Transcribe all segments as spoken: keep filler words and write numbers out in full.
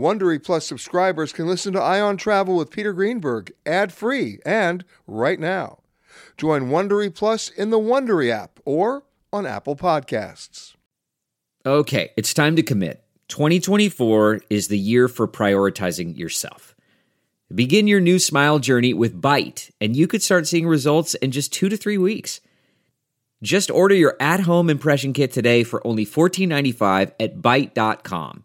Wondery Plus subscribers can listen to Ion Travel with Peter Greenberg ad-free and right now. Join Wondery Plus in the Wondery app or on Apple Podcasts. Okay, it's time to commit. twenty twenty-four is the year for prioritizing yourself. Begin your new smile journey with Byte, and you could start seeing results in just two to three weeks. Just order your at-home impression kit today for only fourteen dollars and ninety-five cents at Byte dot com.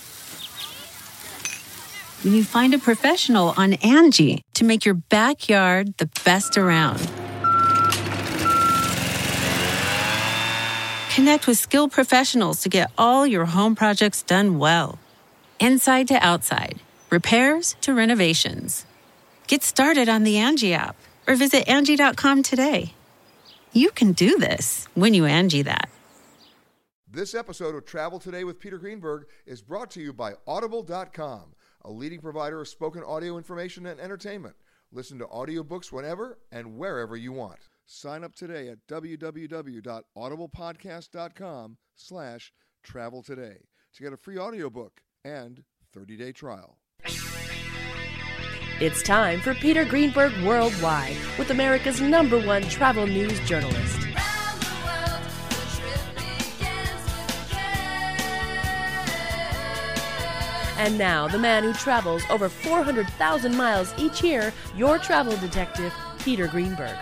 when you find a professional on Angie to make your backyard the best around. Connect with skilled professionals to get all your home projects done well. Inside to outside, repairs to renovations. Get started on the Angie app or visit Angie dot com today. You can do this when you Angie that. This episode of Travel Today with Peter Greenberg is brought to you by Audible dot com, a leading provider of spoken audio information and entertainment. Listen to audiobooks whenever and wherever you want. Sign up today at w w w dot audible podcast dot com slash travel today to get a free audiobook and thirty-day trial. It's time for Peter Greenberg Worldwide with America's number one travel news journalist. Around the world, the trip begins with Ken. And now, the man who travels over four hundred thousand miles each year, your travel detective, Peter Greenberg.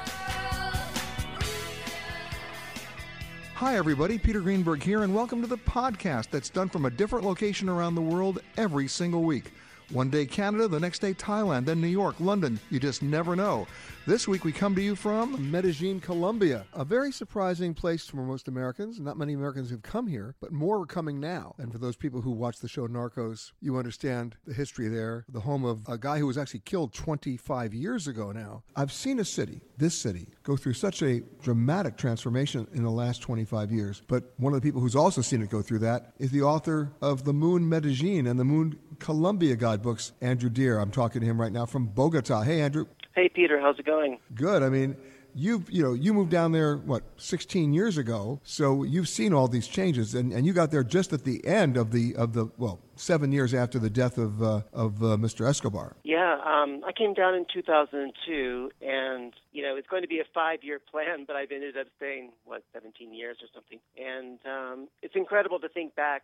Hi, everybody. Peter Greenberg here, and welcome to the podcast that's done from a different location around the world every single week. One day Canada, the next day Thailand, then New York, London. You just never know. This week we come to you from Medellin, Colombia, a very surprising place for most Americans. Not many Americans have come here, but more are coming now. And for those people who watch the show Narcos, you understand the history there, the home of a guy who was actually killed twenty-five years ago now. I've seen a city, this city, go through such a dramatic transformation in the last twenty-five years. But one of the people who's also seen it go through that is the author of The Moon Medellin and The Moon Colombia Guide books, Andrew Deer. I'm talking to him right now from Bogota. Hey, Andrew. Hey, Peter. How's it going? Good. I mean, you you know, you moved down there, what, sixteen years ago, so you've seen all these changes, and, and you got there just at the end of the, of the well, seven years after the death of uh, of uh, Mister Escobar. Yeah, um, I came down in two thousand two, and, you know, it's going to be a five-year plan, but I've ended up staying, what, seventeen years or something. And um, it's incredible to think back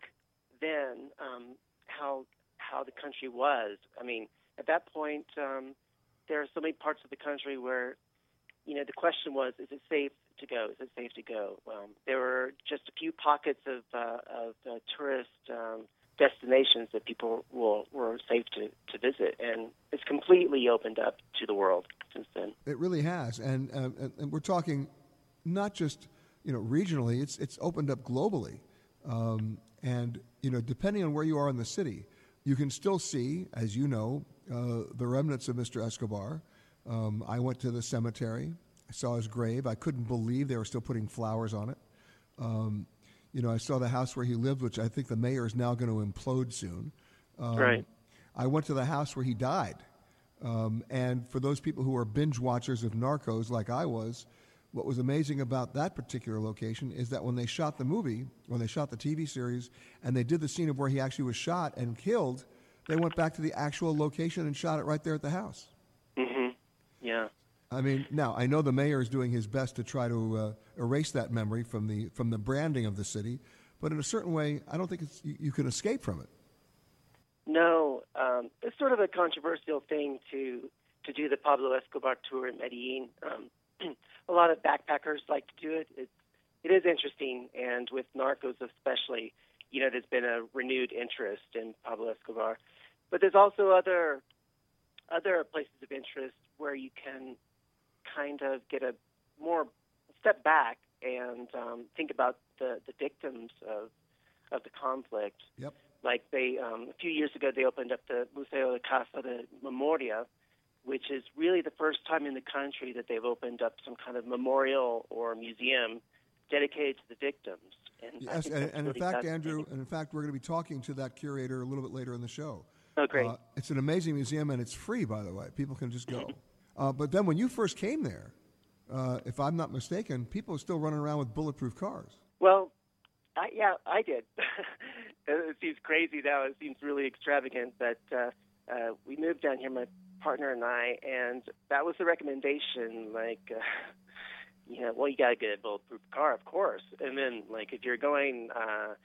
then um, how... how the country was. I mean, at that point, um, there are so many parts of the country where, you know, the question was, is it safe to go? Is it safe to go? Um, there were just a few pockets of, uh, of uh, tourist um, destinations that people will, were safe to, to visit, and it's completely opened up to the world since then. It really has, and, um, and, and we're talking not just, you know, regionally, it's, it's opened up globally, um, and, you know, depending on where you are in the city, you can still see, as you know, uh, the remnants of Mister Escobar. Um, I went to the cemetery. I saw his grave. I couldn't believe they were still putting flowers on it. Um, you know, I saw the house where he lived, which I think the mayor is now going to implode soon. Um, right. I went to the house where he died. Um, and for those people who are binge watchers of Narcos like I was, what was amazing about that particular location is that when they shot the movie, when they shot the T V series, and they did the scene of where he actually was shot and killed, they went back to the actual location and shot it right there at the house. Mm-hmm. Yeah. I mean, now, I know the mayor is doing his best to try to uh, erase that memory from the from the branding of the city, but in a certain way, I don't think it's, you, you can escape from it. No. Um, it's sort of a controversial thing to, to do the Pablo Escobar tour in Medellin. Um A lot of backpackers like to do it. It's, it is interesting, and with Narcos especially, you know, there's been a renewed interest in Pablo Escobar. But there's also other other places of interest where you can kind of get a more step back and um, think about the, the victims of of the conflict. Yep. Like they um, a few years ago, they opened up the Museo de Casa de Memoria, which is really the first time in the country that they've opened up some kind of memorial or museum dedicated to the victims. And, yes, and, and really in fact, Andrew, and in fact, we're going to be talking to that curator a little bit later in the show. Oh, great. Uh, it's an amazing museum, and it's free, by the way. People can just go. uh, but then when you first came there, uh, if I'm not mistaken, people were still running around with bulletproof cars. Well, I, yeah, I did. It seems crazy now. It seems really extravagant, but uh, uh, we moved down here, my partner and I, and that was the recommendation, like... Uh, You know, well, you got to get a bulletproof car, of course. And then, like, if you're going uh,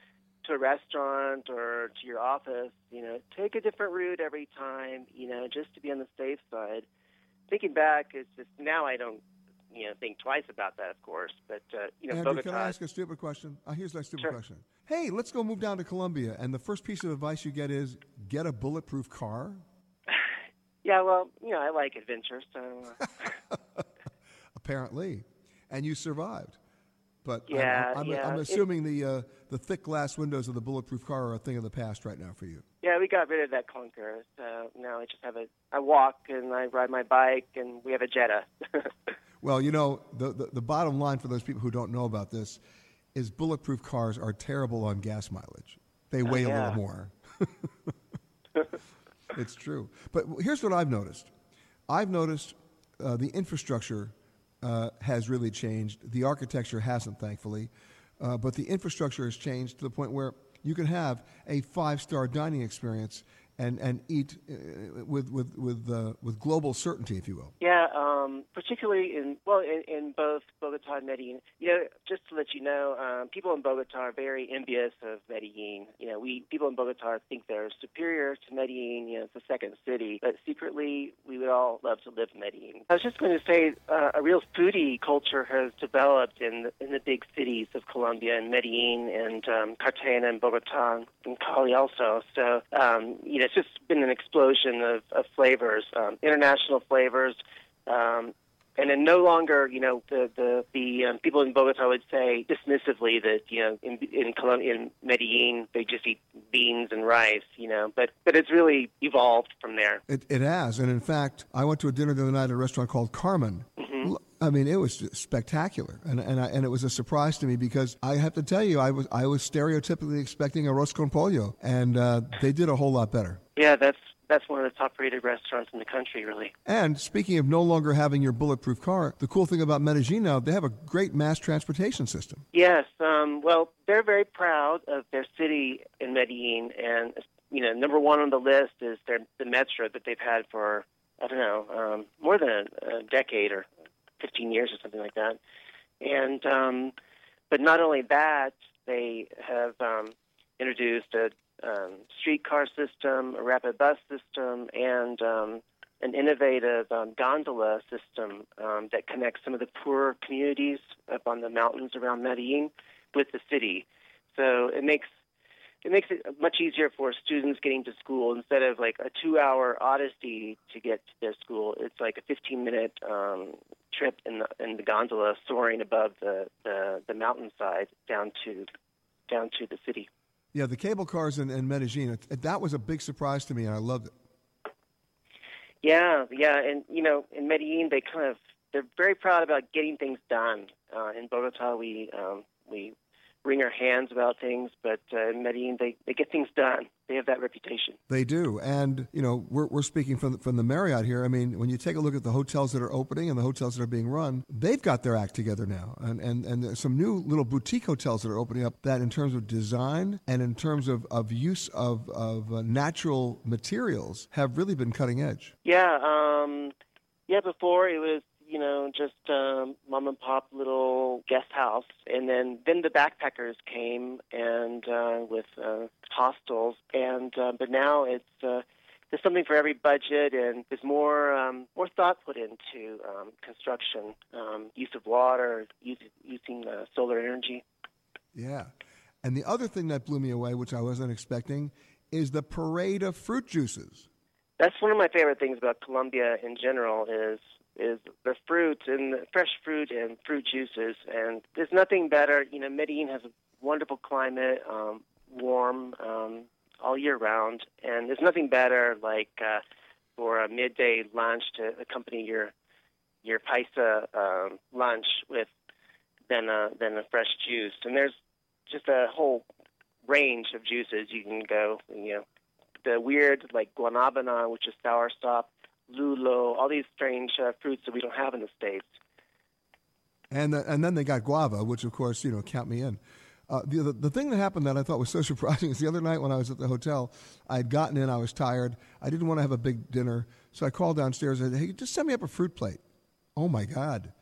to a restaurant or to your office, you know, take a different route every time, you know, just to be on the safe side. Thinking back, it's just now I don't, you know, think twice about that, of course. But, uh, you know, Andrew, Bogotá, can I ask a stupid question? Uh, here's my stupid sure. question. Hey, let's go move down to Colombia. And the first piece of advice you get is get a bulletproof car? Yeah, well, you know, I like adventure, so. Uh... Apparently. And you survived, but yeah, I'm, I'm, yeah. I'm assuming it, the uh, the thick glass windows of the bulletproof car are a thing of the past right now for you. Yeah, we got rid of that clunker, so now I just have a I walk and I ride my bike, and we have a Jetta. Well, you know, the, the the bottom line for those people who don't know about this is bulletproof cars are terrible on gas mileage. They weigh oh, yeah. a little more. It's true, but here's what I've noticed. I've noticed uh, the infrastructure. Uh, has really changed. The architecture hasn't, thankfully, uh, but the infrastructure has changed to the point where you can have a five-star dining experience and and eat uh, with with with uh, with global certainty, if you will. Yeah, um, particularly in well in, in both Bogotá and Medellin. You know, just to let you know, um, people in Bogotá are very envious of Medellin. You know, we people in Bogotá think they're superior to Medellin. You know, it's the second city, but secretly we would all love to live in Medellin. I was just going to say, uh, a real foodie culture has developed in the, in the big cities of Colombia and Medellin and um, Cartagena and Bogotá and Cali also. So um, you know. It's just been an explosion of, of flavors, um, international flavors, um, and then no longer, you know, the the, the um, people in Bogotá would say dismissively that, you know, in in, Colombia, in Medellin they just eat beans and rice, you know, but but it's really evolved from there. It, it has, and in fact, I went to a dinner the other night at a restaurant called Carmen. Mm-hmm. I mean, it was just spectacular, and and I, and it was a surprise to me because I have to tell you, I was I was stereotypically expecting a Roscón Pollo, and uh, they did a whole lot better. Yeah, that's that's one of the top-rated restaurants in the country, really. And speaking of no longer having your bulletproof car, the cool thing about Medellin now, they have a great mass transportation system. Yes, um, well, they're very proud of their city in Medellin, and you know, number one on the list is their the metro that they've had for I don't know um, more than a, a decade or. fifteen years or something like that. And, um, but not only that, they have um, introduced a um, streetcar system, a rapid bus system, and um, an innovative um, gondola system um, that connects some of the poorer communities up on the mountains around Medellin with the city. So it makes It makes it much easier for students getting to school. Instead of like a two-hour odyssey to get to their school, it's like a fifteen-minute um, trip in the in the gondola, soaring above the, the, the mountainside down to down to the city. Yeah, the cable cars in, in Medellin, it, that was a big surprise to me, and I loved it. Yeah, yeah, and you know, in Medellin, they kind of they're very proud about getting things done. Uh, in Bogotá, we um, we. wring our hands about things, but uh, in Medellin, they, they get things done. They have that reputation. They do, and, you know, we're we're speaking from the, from the Marriott here. I mean, when you take a look at the hotels that are opening and the hotels that are being run, they've got their act together now, and, and, and there's some new little boutique hotels that are opening up that in terms of design and in terms of, of use of, of uh, natural materials have really been cutting edge. Yeah, um, yeah, before it was, you know, just um, mom and pop little guest house. And then, then the backpackers came and uh, with uh, hostels. And uh, but now it's uh, there's something for every budget, and there's more um, more thought put into um, construction, um, use of water, use, using uh, solar energy. Yeah. And the other thing that blew me away, which I wasn't expecting, is the parade of fruit juices. That's one of my favorite things about Colombia in general is is the fruit and the fresh fruit and fruit juices. And there's nothing better. You know, Medellin has a wonderful climate, um, warm um, all year round. And there's nothing better like uh, for a midday lunch to accompany your your paisa um, lunch with then a, then a fresh juice. And there's just a whole range of juices you can go, you know, the weird like guanabana, which is soursop, lulo, all these strange uh, fruits that we don't have in the States. And the, and then they got guava, which, of course, you know, count me in. Uh, the, the the thing that happened that I thought was so surprising is the other night when I was at the hotel, I had gotten in, I was tired, I didn't want to have a big dinner, so I called downstairs and said, hey, just send me up a fruit plate. Oh, my God.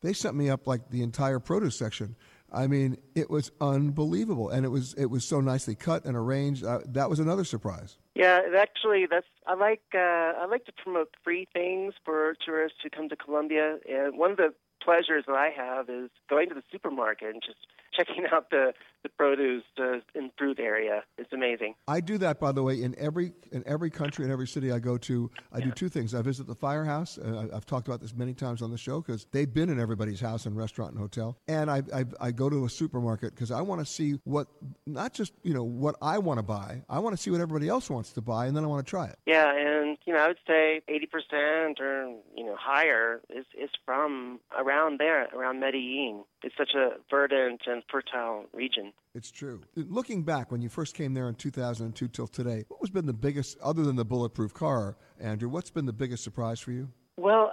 They sent me up, like, the entire produce section. I mean, it was unbelievable, and it was it was so nicely cut and arranged. Uh, that was another surprise. Yeah, actually, that's I like uh, I like to promote free things for tourists who come to Colombia, and one of the pleasures that I have is going to the supermarket and just checking out the, the produce uh, and fruit area. It's amazing. I do that, by the way, in every in every country, in every city I go to. I yeah. do two things. I visit the firehouse. Uh, I've talked about this many times on the show because they've been in everybody's house and restaurant and hotel. And I I, I go to a supermarket because I want to see what, not just, you know, what I want to buy. I want to see what everybody else wants to buy, and then I want to try it. Yeah, and, you know, I would say eighty percent or, you know, higher is, is from around there, around Medellin. It's such a verdant and fertile region. It's true. Looking back, when you first came there in two thousand two till today, what has been the biggest, other than the bulletproof car, Andrew, what's been the biggest surprise for you? Well,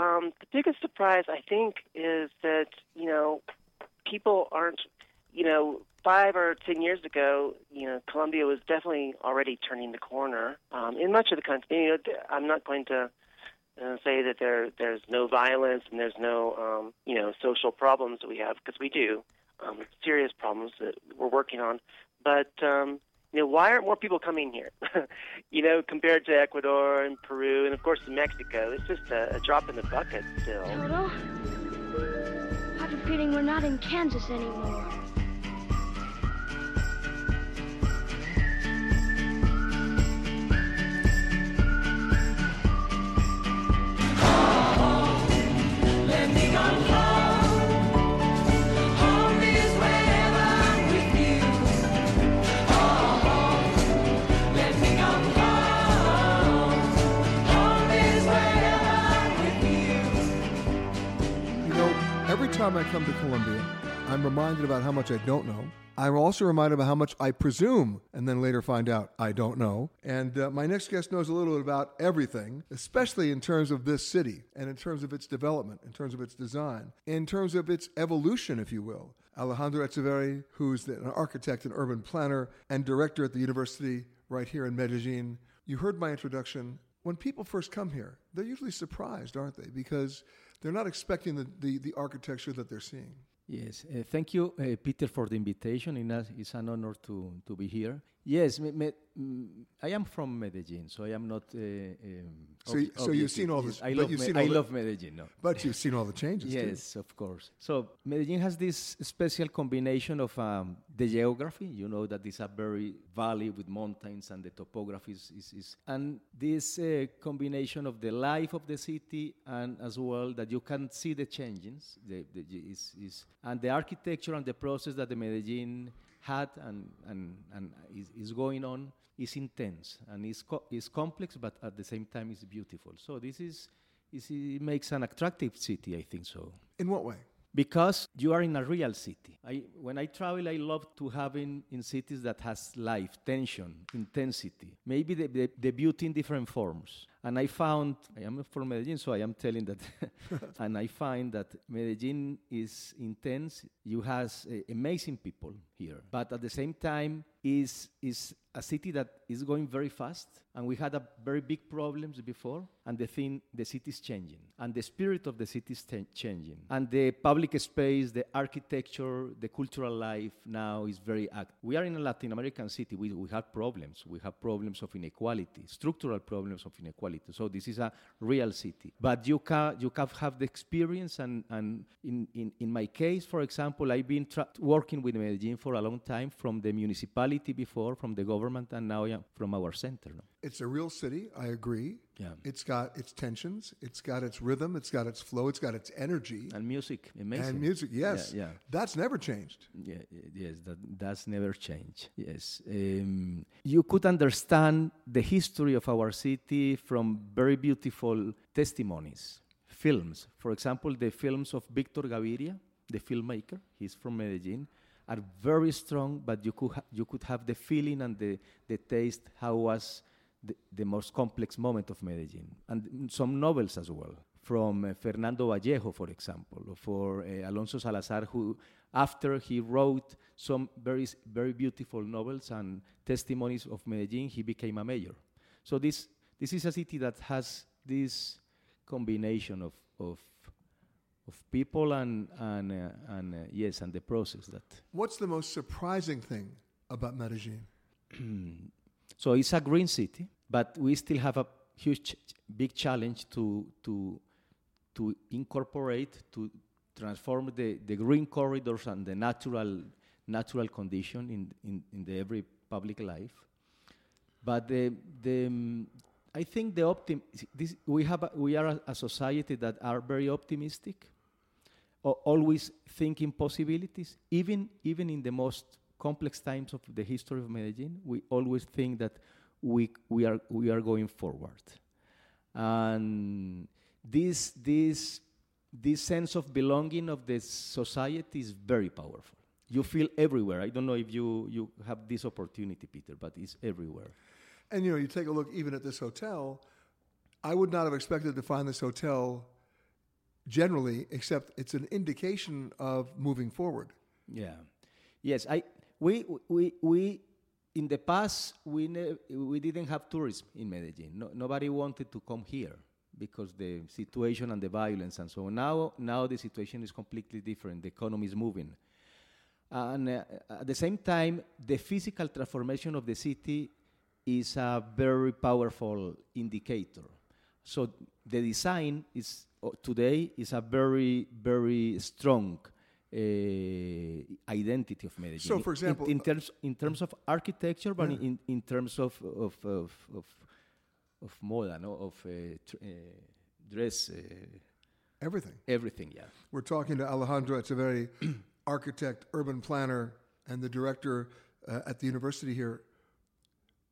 um, the biggest surprise, I think, is that, you know, people aren't, you know, five or ten years ago, you know, Colombia was definitely already turning the corner um, in much of the country. You know, I'm not going to Uh, say that there there's no violence and there's no um, you know social problems that we have, because we do um, serious problems that we're working on. But um, you know why aren't more people coming here? you know compared to Ecuador and Peru and of course Mexico, it's just a, a drop in the bucket still. Toto, I have a feeling we're not in Kansas anymore. Every time I come to Colombia, I'm reminded about how much I don't know. I'm also reminded about how much I presume and then later find out I don't know. And uh, my next guest knows a little bit about everything, especially in terms of this city and in terms of its development, in terms of its design, in terms of its evolution, if you will. Alejandro Echeverri, who's an architect and urban planner and director at the university right here in Medellin. You heard my introduction. When people first come here, they're usually surprised, aren't they? Because they're not expecting the, the, the architecture that they're seeing. Yes. Uh, thank you, uh, Peter, for the invitation. It's an honor to, to be here. Yes, me, me, I am from Medellin, so I am not... Uh, um, so ob- so you've seen all this. Yes, I love, me- I love the, Medellin. No. But you've seen all the changes, yes, too. Of course. So Medellin has this special combination of um, the geography. You know that it's a very valley with mountains and the topography is... is, is and this uh, combination of the life of the city and as well that you can see the changes. The, the, is, is, and the architecture and the process that the Medellin... had and, and, and is, is going on is intense and is co- is complex, but at the same time is beautiful. So this is, is it makes an attractive city, I think so. In what way? Because you are in a real city. I, when I travel, I love to have in, in cities that has life, tension, intensity, maybe the, the, the beauty in different forms. And I found, I am from Medellin, so I am telling that, and I find that Medellin is intense. You has uh, amazing people here, but at the same time is is a city that is going very fast, and we had a very big problems before, and the thing, the city is changing, and the spirit of the city is ten- changing, and the public space, the architecture, the cultural life now is very active. We are in a Latin American city. We, we have problems. We have problems of inequality, structural problems of inequality. So this is a real city. But you can you can have the experience, and, and in, in, in my case, for example, I've been tra- working with Medellin for a long time, from the municipality before, from the government, and now yeah, from our center. No? It's a real city. I agree. Yeah. It's got its tensions. It's got its rhythm. It's got its flow. It's got its energy. And music. Amazing. And music. Yes. Yeah. yeah. That's never changed. Yeah. Yes. That that's never changed. Yes. Um, you could understand the history of our city from very beautiful testimonies, films. For example, the films of Victor Gaviria, the filmmaker. He's from Medellin. Are very strong, but you could ha- you could have the feeling and the, the taste how was the, the most complex moment of Medellin. And some novels as well, from uh, Fernando Vallejo, for example, or for uh, Alonso Salazar, who after he wrote some very very beautiful novels and testimonies of Medellin, he became a mayor. So this this is a city that has this combination of of Of people and and uh, and uh, yes, and the process that. What's the most surprising thing about Medellin? So it's a green city, but we still have a huge, big challenge to to to incorporate, to transform the, the green corridors and the natural natural condition in in, in the every public life. But the the. Um, I think the optim- this, we have a, we are a, a society that are very optimistic, always thinking possibilities. Even even in the most complex times of the history of Medellin, we always think that we we are we are going forward, and this this this sense of belonging of the society is very powerful. You feel everywhere. I don't know if you you have this opportunity, Peter, but it's everywhere. And, you know, you take a look even at this hotel. I would not have expected to find this hotel generally, except it's an indication of moving forward. Yeah. Yes. I we we we in the past we ne- we didn't have tourism in Medellin. No, nobody wanted to come here because the situation and the violence and so on. Now now the situation is completely different. The economy is moving, and uh, at the same time, the physical transformation of the city is a very powerful indicator. So the design is today is a very, very strong uh, identity of Medellin. So, for example, in, in terms in terms of architecture, but yeah. in, in terms of of of of, of moda, no, of uh, tr- uh, dress, uh, everything, everything. Yeah, we're talking to Alejandro Echeverri, architect, urban planner, and the director uh, at the university here.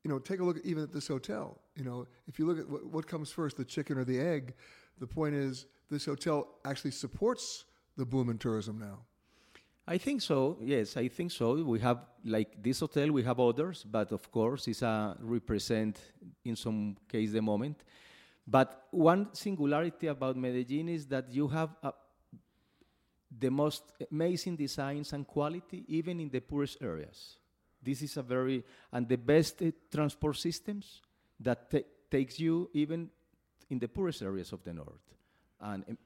You know, take a look at even at this hotel. You know, if you look at what, what comes first, the chicken or the egg, the point is this hotel actually supports the boom in tourism now. I think so. Yes, I think so. We have, like this hotel, we have others, but of course, it's a represent, in some case, the moment. But one singularity about Medellin is that you have a, the most amazing designs and quality, even in the poorest areas. This is a very, and the best uh, transport systems that t- takes you even in the poorest areas of the north. And um,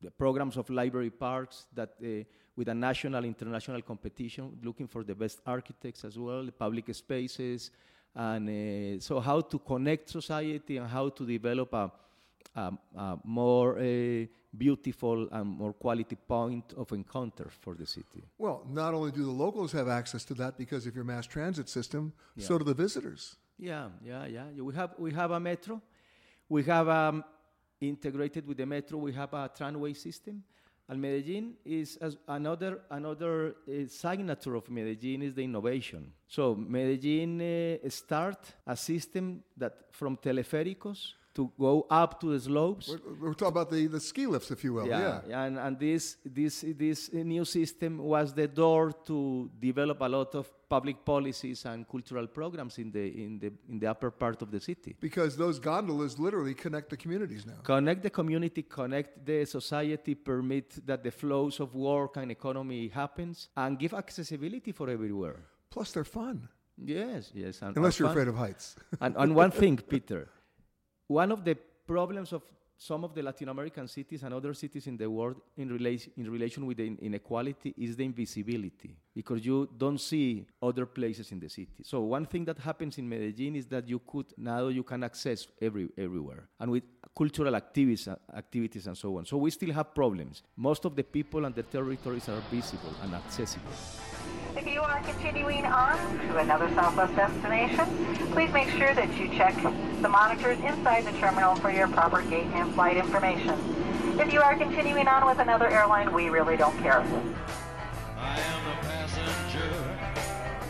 the programs of library parks that uh, with a national, international competition, looking for the best architects as well, the public spaces. And uh, so how to connect society and how to develop a, a, a more uh, beautiful and more quality point of encounter for the city. Well, not only do the locals have access to that because of your mass transit system, yeah. So do the visitors. Yeah, yeah, yeah. We have we have a metro. We have um, integrated with the metro. We have a tramway system. And Medellin is as another another uh, signature of Medellin is the innovation. So Medellin uh, start a system that from teleféricos to go up to the slopes. We're, we're talking about the, the ski lifts, if you will. Yeah, yeah. And, and this this this new system was the door to develop a lot of public policies and cultural programs in the in the in the upper part of the city. Because those gondolas literally connect the communities now. Connect the community, connect the society, permit that the flows of work and economy happens, and give accessibility for everywhere. Plus, they're fun. Yes, yes. And, Unless and you're fun. afraid of heights. And, and one thing, Peter. One of the problems of some of the Latin American cities and other cities in the world in relation in relation with the inequality is the invisibility, because you don't see other places in the city. So one thing that happens in Medellin is that you could now you can access every everywhere, and with cultural activities activities and so on. So we still have problems. Most of the people and the territories are visible and accessible. If you are continuing on to another Southwest destination, please make sure that you check the monitors inside the terminal for your proper gate and flight information. If you are continuing on with another airline, we really don't care. I am a passenger.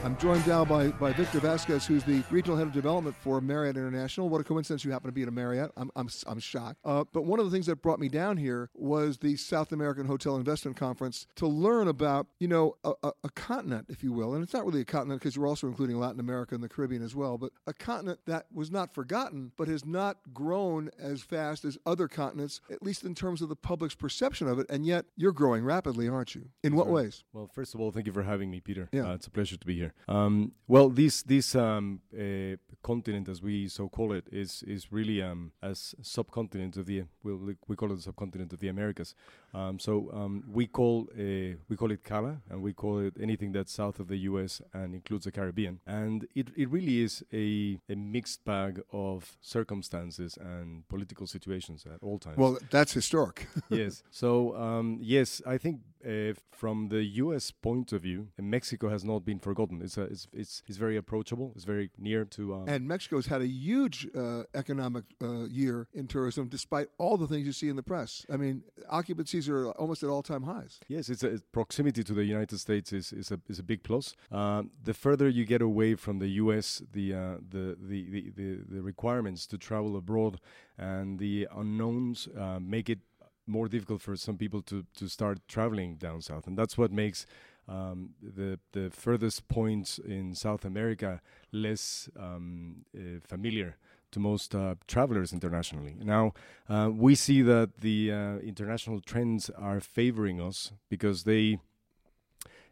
I'm joined now by, by Victor Vasquez, who's the regional head of development for Marriott International. What a coincidence you happen to be at a Marriott. I'm, I'm, I'm shocked. Uh, but one of the things that brought me down here was the South American Hotel Investment Conference to learn about, you know, a, a, a continent, if you will. And it's not really a continent because we're also including Latin America and the Caribbean as well, but a continent that was not forgotten, but has not grown as fast as other continents, at least in terms of the public's perception of it. And yet you're growing rapidly, aren't you? In what sure. ways? Well, first of all, thank you for having me, Peter. Yeah. Uh, it's a pleasure to be here. Um, well, this this um, uh, continent, as we so call it, is is really um, as subcontinent of the we we call it the subcontinent of the Americas. Um, so um, we call uh, we call it CALA, and we call it anything that's south of the U S and includes the Caribbean. And it, it really is a, a mixed bag of circumstances and political situations at all times. Well, that's historic. Yes. So um, yes, I think uh, from the U S point of view, and Mexico has not been forgotten. It's a, it's, it's it's very approachable. It's very near to. Um, and Mexico's had a huge uh, economic uh, year in tourism, despite all the things you see in the press. I mean, occupancies are almost at all-time highs. Yes, it's a it's proximity to the United States is is a is a big plus. Um, the further you get away from the U S, the uh, the, the, the the the requirements to travel abroad and the unknowns uh, make it more difficult for some people to, to start traveling down south. And that's what makes um, the the furthest points in South America less um, uh, familiar to most uh, travelers internationally. Now, uh, we see that the uh, international trends are favoring us because they,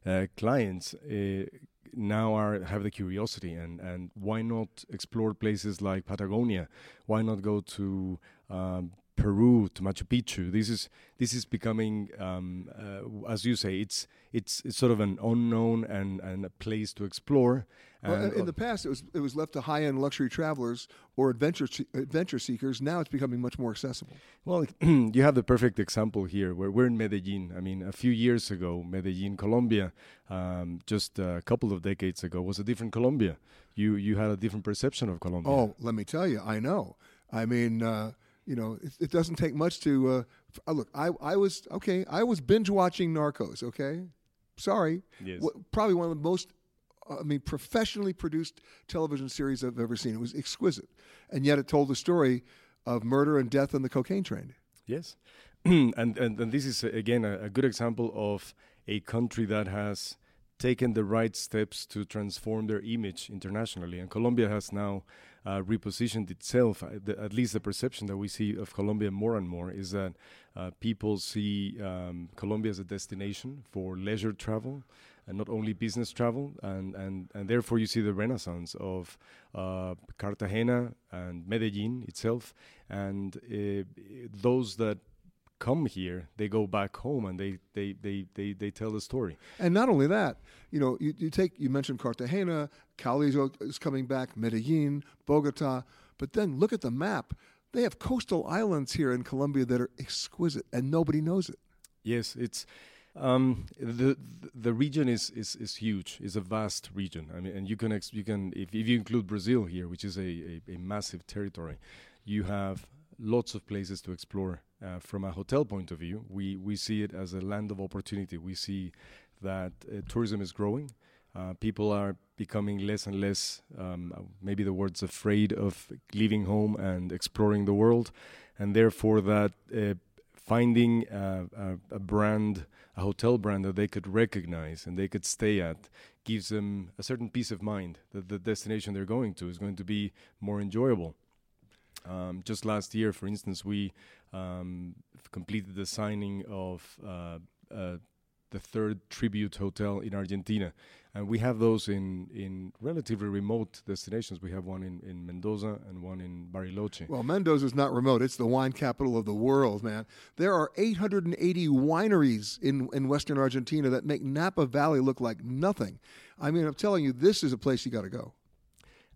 uh, clients, uh, now are have the curiosity and, and why not explore places like Patagonia? Why not go to um, Peru, to Machu Picchu? This is this is becoming, um, uh, as you say, it's, it's it's sort of an unknown and, and a place to explore. Well, and in the past, it was it was left to high-end luxury travelers or adventure adventure seekers. Now it's becoming much more accessible. Well, you have the perfect example here, where we're in Medellin. I mean, a few years ago, Medellin, Colombia, um, just a couple of decades ago, was a different Colombia. You you had a different perception of Colombia. Oh, let me tell you, I know. I mean. Uh, You know, it, it doesn't take much to uh, f- look. I, I was okay. I was binge watching Narcos. Okay, sorry. Yes. W- probably one of the most, uh, I mean, professionally produced television series I've ever seen. It was exquisite, and yet it told the story of murder and death on the cocaine train. Yes, and, and and this is again a, a good example of a country that has taken the right steps to transform their image internationally, and Colombia has now. Uh, repositioned itself, uh, the, at least the perception that we see of Colombia more and more is that uh, people see um, Colombia as a destination for leisure travel and not only business travel, and, and, and therefore you see the renaissance of uh, Cartagena and Medellin itself, and uh, those that come here, they go back home and they they, they, they they tell the story. And not only that, you know, you, you take you mentioned Cartagena, Cali is coming back, Medellin, Bogota, but then look at the map. They have coastal islands here in Colombia that are exquisite and nobody knows it. Yes, it's um, the the region is, is, is huge. It's a vast region. I mean, and you can ex- you can if, if you include Brazil here, which is a, a, a massive territory, you have lots of places to explore. Uh, from a hotel point of view, we, we see it as a land of opportunity. We see that uh, tourism is growing. Uh, people are becoming less and less, um, maybe the word's afraid of leaving home and exploring the world. And therefore that uh, finding uh, a, a brand, a hotel brand that they could recognize and they could stay at gives them a certain peace of mind that the destination they're going to is going to be more enjoyable. Um, just last year, for instance, we um, completed the signing of uh, uh, the third Tribute Hotel in Argentina. And we have those in, in relatively remote destinations. We have one in, in Mendoza and one in Bariloche. Well, Mendoza is not remote. It's the wine capital of the world, man. There are eight hundred eighty wineries in, in western Argentina that make Napa Valley look like nothing. I mean, I'm telling you, this is a place you got to go.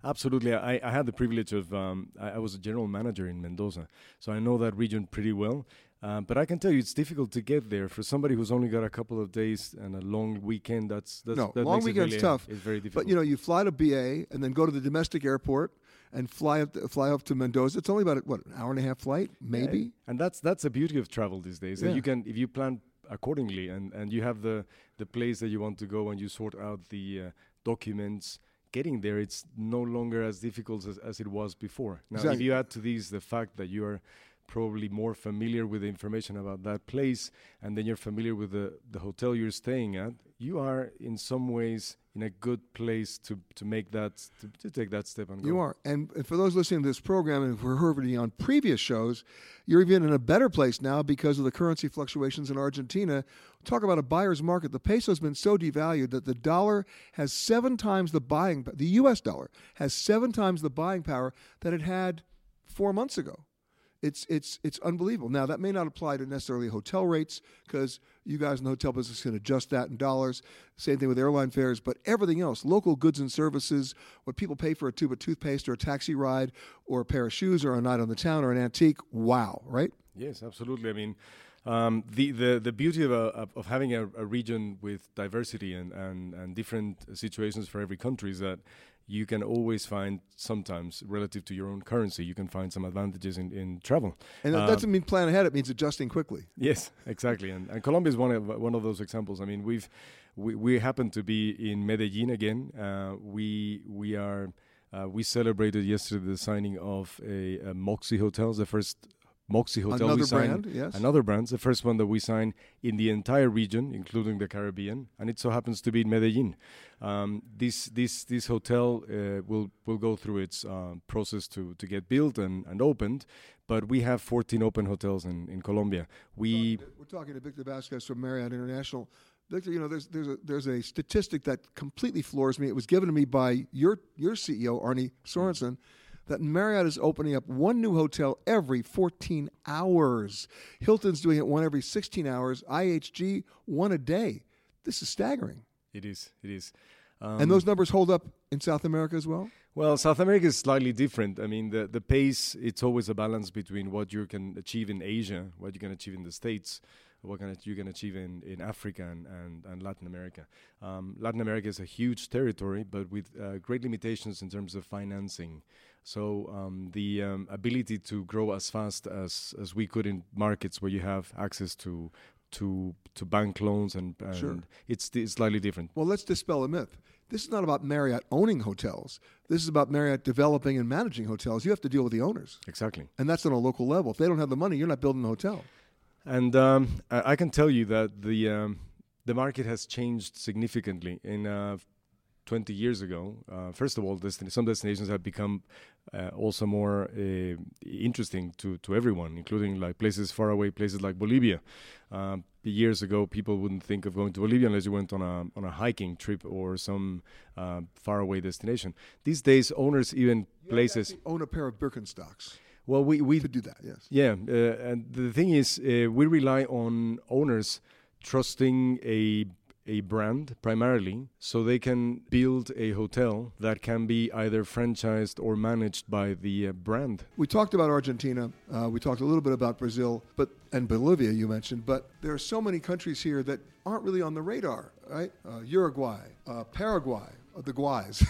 Absolutely. I, I had the privilege of, um, I, I was a general manager in Mendoza, so I know that region pretty well. Um, but I can tell you, it's difficult to get there for somebody who's only got a couple of days and a long weekend. That's, that's no that long weekend's really tough. It's very difficult. But you know, you fly to B A and then go to the domestic airport and fly up to, fly up to Mendoza. It's only about what an hour and a half flight, maybe. Yeah. And that's that's the beauty of travel these days. Yeah. You can, if you plan accordingly, and, and you have the the place that you want to go, and you sort out the uh, documents. Getting there, it's no longer as difficult as, as it was before. Now, exactly. If you add to these the fact that you are probably more familiar with the information about that place, and then you're familiar with the, the hotel you're staying at, you are in some ways in a good place to, to make that, to, to take that step and go. You are. And for those listening to this program and who are heard on previous shows, you're even in a better place now because of the currency fluctuations in Argentina. Talk about a buyer's market. The peso's been so devalued that the dollar has seven times the buying, the U S dollar has seven times the buying power that it had four months ago. It's it's it's unbelievable. Now, that may not apply to necessarily hotel rates because you guys in the hotel business can adjust that in dollars. Same thing with airline fares, but everything else, local goods and services, what people pay for a tube of toothpaste or a taxi ride or a pair of shoes or a night on the town or an antique, wow, right? Yes, absolutely. I mean, um, the, the, the beauty of, a, of having a, a region with diversity and, and, and different situations for every country is that you can always find, sometimes, relative to your own currency, you can find some advantages in, in travel. And that um, doesn't mean plan ahead. It means adjusting quickly. Yes, exactly. And, and Colombia is one of one of those examples. I mean, we've we, we happen to be in Medellin again. Uh, we we are uh, we celebrated yesterday the signing of a, a Moxie Hotels, the first Moxie Hotel another we signed. Brand, yes. Another brand, the first one that we signed in the entire region, including the Caribbean, and it so happens to be in Medellin. Um, this this this hotel uh, will will go through its uh, process to, to get built and, and opened, but we have fourteen open hotels in, in Colombia. We we're talking to Victor Vasquez from Marriott International. Victor, you know, there's there's a there's a statistic that completely floors me. It was given to me by your your C E O Arne Sorensen. Mm-hmm. That Marriott is opening up one new hotel every fourteen hours. Hilton's doing it one every sixteen hours. I H G, one a day. This is staggering. It is. It is. Um, and those numbers hold up in South America as well? Well, South America is slightly different. I mean, the, the pace, it's always a balance between what you can achieve in Asia, what you can achieve in the States, what can you can achieve in, in Africa and, and, and Latin America. Um, Latin America is a huge territory, but with uh, great limitations in terms of financing. So um, the um, ability to grow as fast as, as we could in markets where you have access to to, to bank loans and, and sure. it's, it's slightly different. Well, let's dispel a myth. This is not about Marriott owning hotels. This is about Marriott developing and managing hotels. You have to deal with the owners. Exactly. And that's on a local level. If they don't have the money, you're not building a hotel. And um, I, I can tell you that the um, the market has changed significantly in uh, twenty years ago. Uh, first of all, destin- some destinations have become uh, also more uh, interesting to, to everyone, including like places far away, places like Bolivia. Uh, years ago, people wouldn't think of going to Bolivia unless you went on a on a hiking trip or some uh, far away destination. These days, owners even you places own a pair of Birkenstocks. Well, we we could do that, yes. Yeah, uh, and the thing is, uh, we rely on owners trusting a a brand primarily, so they can build a hotel that can be either franchised or managed by the uh, brand. We talked about Argentina, uh, we talked a little bit about Brazil, but and Bolivia you mentioned, but there are so many countries here that aren't really on the radar, right? Uh, Uruguay, uh, Paraguay. The Guays.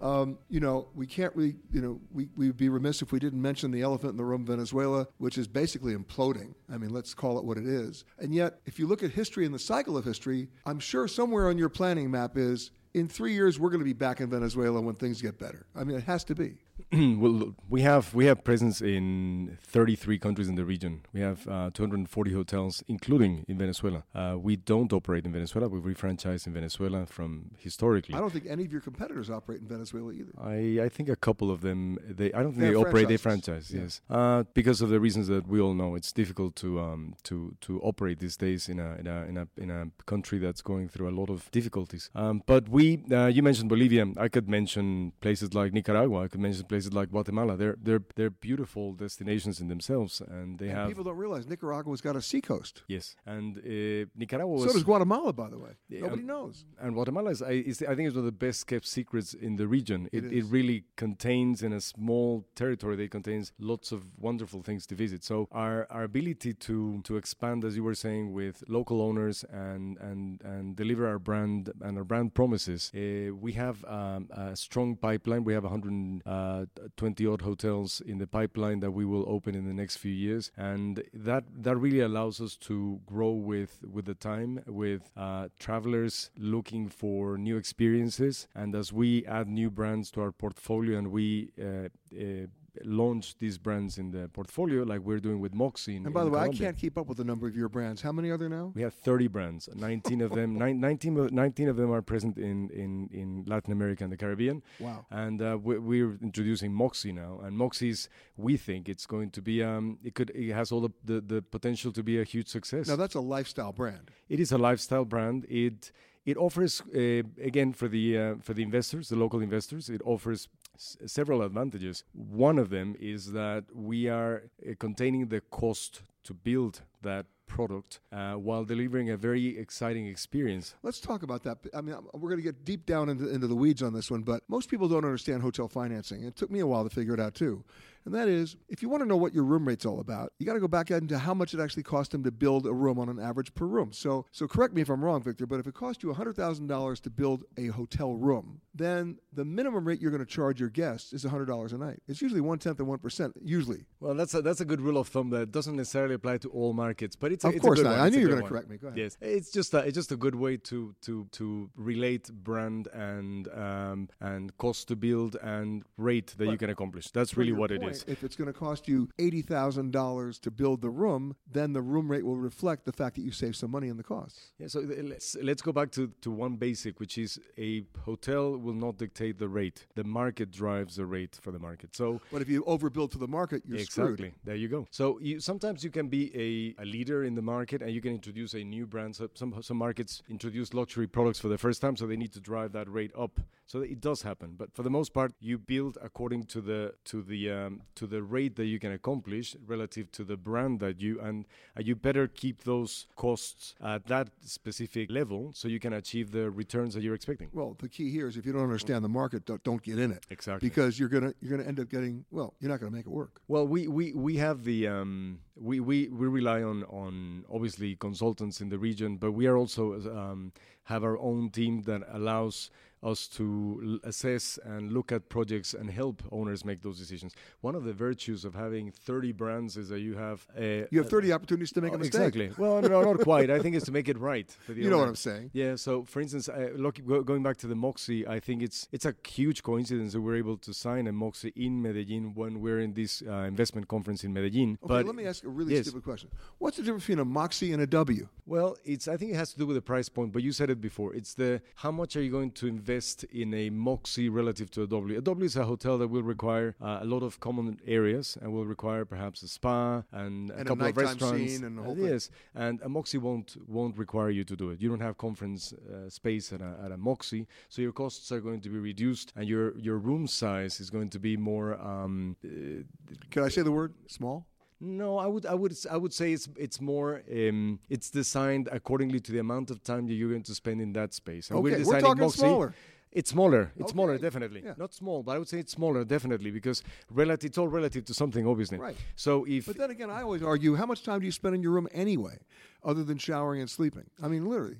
um, you know, we can't really, you know, we, we'd be remiss if we didn't mention the elephant in the room, Venezuela, which is basically imploding. I mean, let's call it what it is. And yet, if you look at history and the cycle of history, I'm sure somewhere on your planning map is, in three years, we're going to be back in Venezuela when things get better. I mean, it has to be. Well, we have we have presence in thirty-three countries in the region. We have uh, two hundred forty hotels, including in Venezuela. Uh, we don't operate in Venezuela. We refranchise in Venezuela from historically. I don't think any of your competitors operate in Venezuela either. I, I think a couple of them. They I don't think they, they operate. They franchise, yeah. Yes, uh, because of the reasons that we all know. It's difficult to um, to to operate these days in a in a in a, in a country that's going through a lot of difficulties. Um, but we uh, you mentioned Bolivia. I could mention places like Nicaragua. I could mention places like Guatemala. They're they're they're beautiful destinations in themselves, and they and have people don't realize Nicaragua's got a seacoast. Yes, and uh, Nicaragua. Was, so does Guatemala, by the way. Yeah, Nobody um, knows. And Guatemala is I, is, I think, it's one of the best kept secrets in the region. It it, it really contains in a small territory. They contains lots of wonderful things to visit. So our our ability to to expand, as you were saying, with local owners and and and deliver our brand and our brand promises. Uh, we have um, a strong pipeline. We have one hundred twenty odd hotels in the pipeline that we will open in the next few years, and that that really allows us to grow with with the time, with uh, travelers looking for new experiences, and as we add new brands to our portfolio and we uh, uh, launch these brands in the portfolio, like we're doing with Moxie. And by the way, Colombia. I can't keep up with the number of your brands. How many are there now? We have thirty brands. nineteen of them. Nine, nineteen, nineteen of them are present in, in, in Latin America and the Caribbean. Wow! And uh, we, we're introducing Moxie now. And Moxie's, we think it's going to be. Um, it could. It has all the, the the potential to be a huge success. Now that's a lifestyle brand. It is a lifestyle brand. It. It offers, uh, again, for the uh, for the investors, the local investors, it offers s- several advantages. One of them is that we are uh, containing the cost to build that product uh, while delivering a very exciting experience. Let's talk about that. I mean, we're going to get deep down into, into the weeds on this one, but most people don't understand hotel financing. It took me a while to figure it out, too. And that is, if you want to know what your room rate's all about, you got to go back into how much it actually cost them to build a room on an average per room. So, so correct me if I'm wrong, Victor, but if it cost you one hundred thousand dollars to build a hotel room, then the minimum rate you're going to charge your guests is one hundred dollars a night. It's usually one-tenth of one percent, usually. Well, that's a, that's a good rule of thumb that doesn't necessarily apply to all markets, but it's a, of it's course a good not. One. I knew you were going to correct me. Go ahead. Yes, it's just a, it's just a good way to to to relate brand and um, and cost to build and rate that but, you can accomplish. That's really what point, it is. If it's going to cost you eighty thousand dollars to build the room, then the room rate will reflect the fact that you save some money in the costs. Yeah. So let's let's go back to, to one basic, which is a hotel will not dictate the rate. The market drives the rate for the market. So, but if you overbuild to the market, you're exactly. screwed. Exactly. There you go. So you, sometimes you can be a, a leader in the market, and you can introduce a new brand. So some some markets introduce luxury products for the first time, so they need to drive that rate up. So it does happen, but for the most part, you build according to the to the um, to the rate that you can accomplish relative to the brand that you and uh, you better keep those costs at that specific level, so you can achieve the returns that you're expecting. Well, the key here is if you don't understand the market, don't, don't get in it. Exactly, because you're gonna you're gonna end up getting well, you're not gonna make it work. Well, we we we have the um, we we we rely on. on on obviously consultants in the region, but we are also um, have our own team that allows us to l- assess and look at projects and help owners make those decisions. One of the virtues of having thirty brands is that you have... A, you have thirty a, opportunities to make oh, a mistake. Exactly. Well, no, not quite. I think it's to make it right. For the you owner. Know what I'm saying. Yeah, so for instance, uh, look, going back to the Moxie, I think it's it's a huge coincidence that we're able to sign a Moxie in Medellin when we're in this uh, investment conference in Medellin. Okay, but let me ask a really yes. stupid question. What's the difference between a Moxie and a W? Well, it's I think it has to do with the price point, but you said it before. It's the how much are you going to invest invest in a Moxie relative to a W. A W is a hotel that will require uh, a lot of common areas and will require perhaps a spa and, and a couple a of restaurants. Scene and the whole uh, yes, and a Moxie won't won't require you to do it. You don't have conference uh, space at a, at a Moxie, so your costs are going to be reduced and your your room size is going to be more. Um, uh, Can I say the word small? No, I would, I would, I would say it's it's more um, it's designed accordingly to the amount of time that you're going to spend in that space. And okay, we're, we're talking Moxie. Smaller. It's smaller. It's okay. smaller, definitely. Yeah. Not small, but I would say it's smaller, definitely, because relative, it's all relative to something, obviously. Right. So if but then again, I always argue: how much time do you spend in your room anyway, other than showering and sleeping? I mean, literally.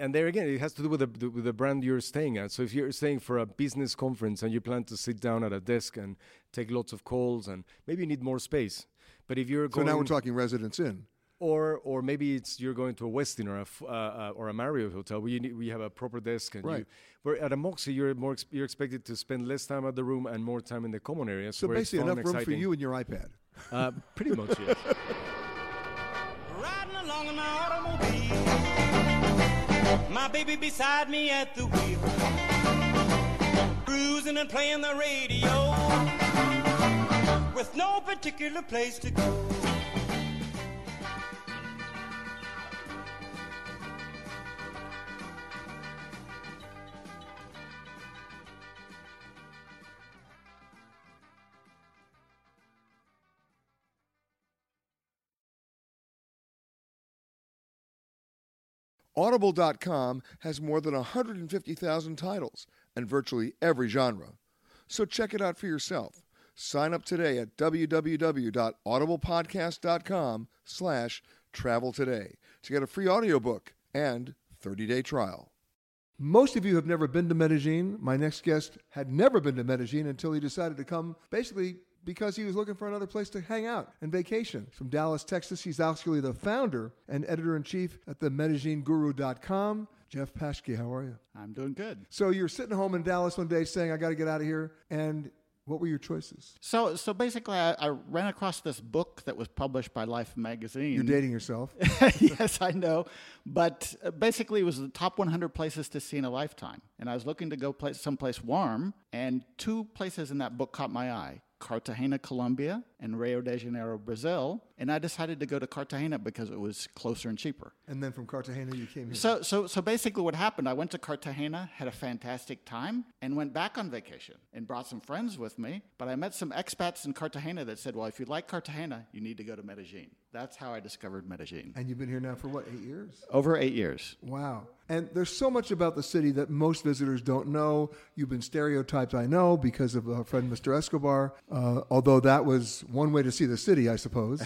And there again, it has to do with the with the brand you're staying at. So if you're staying for a business conference and you plan to sit down at a desk and take lots of calls, and maybe you need more space. But if you're going, so now we're talking Residence Inn. Or, or maybe it's you're going to a Westin or a uh, or a Marriott hotel where you need, we have a proper desk. And right. You, where at a Moxie, you're more you're expected to spend less time at the room and more time in the common areas. So basically, enough room for you and your iPad. Uh, pretty much, yes. Riding along in my automobile, my baby beside me at the wheel, cruising and playing the radio with no particular place to go. Audible dot com has more than one hundred fifty thousand titles and virtually every genre. So check it out for yourself. Sign up today at w w w dot audible podcast dot com slash travel today to get a free audiobook and thirty-day trial. Most of you have never been to Medellin. My next guest had never been to Medellin until he decided to come basically because he was looking for another place to hang out and vacation. From Dallas, Texas, he's actually the founder and editor-in-chief at the Medellin Guru dot com. Jeff Paschke, how are you? I'm doing good. So you're sitting home in Dallas one day saying, I got to get out of here, and what were your choices? So so basically, I, I ran across this book that was published by Life magazine. You're dating yourself. Yes, I know. But basically, it was the top one hundred places to see in a lifetime. And I was looking to go place, someplace warm, and two places in that book caught my eye. Cartagena, Colombia, and Rio de Janeiro, Brazil. And I decided to go to Cartagena because it was closer and cheaper. And then from Cartagena, you came here. So so, so basically what happened, I went to Cartagena, had a fantastic time, and went back on vacation and brought some friends with me. But I met some expats in Cartagena that said, well, if you like Cartagena, you need to go to Medellin. That's how I discovered Medellin. And you've been here now for what, eight years? Over eight years. Wow. And there's so much about the city that most visitors don't know. You've been stereotyped, I know, because of our friend Mister Escobar, uh, although that was one way to see the city, I suppose.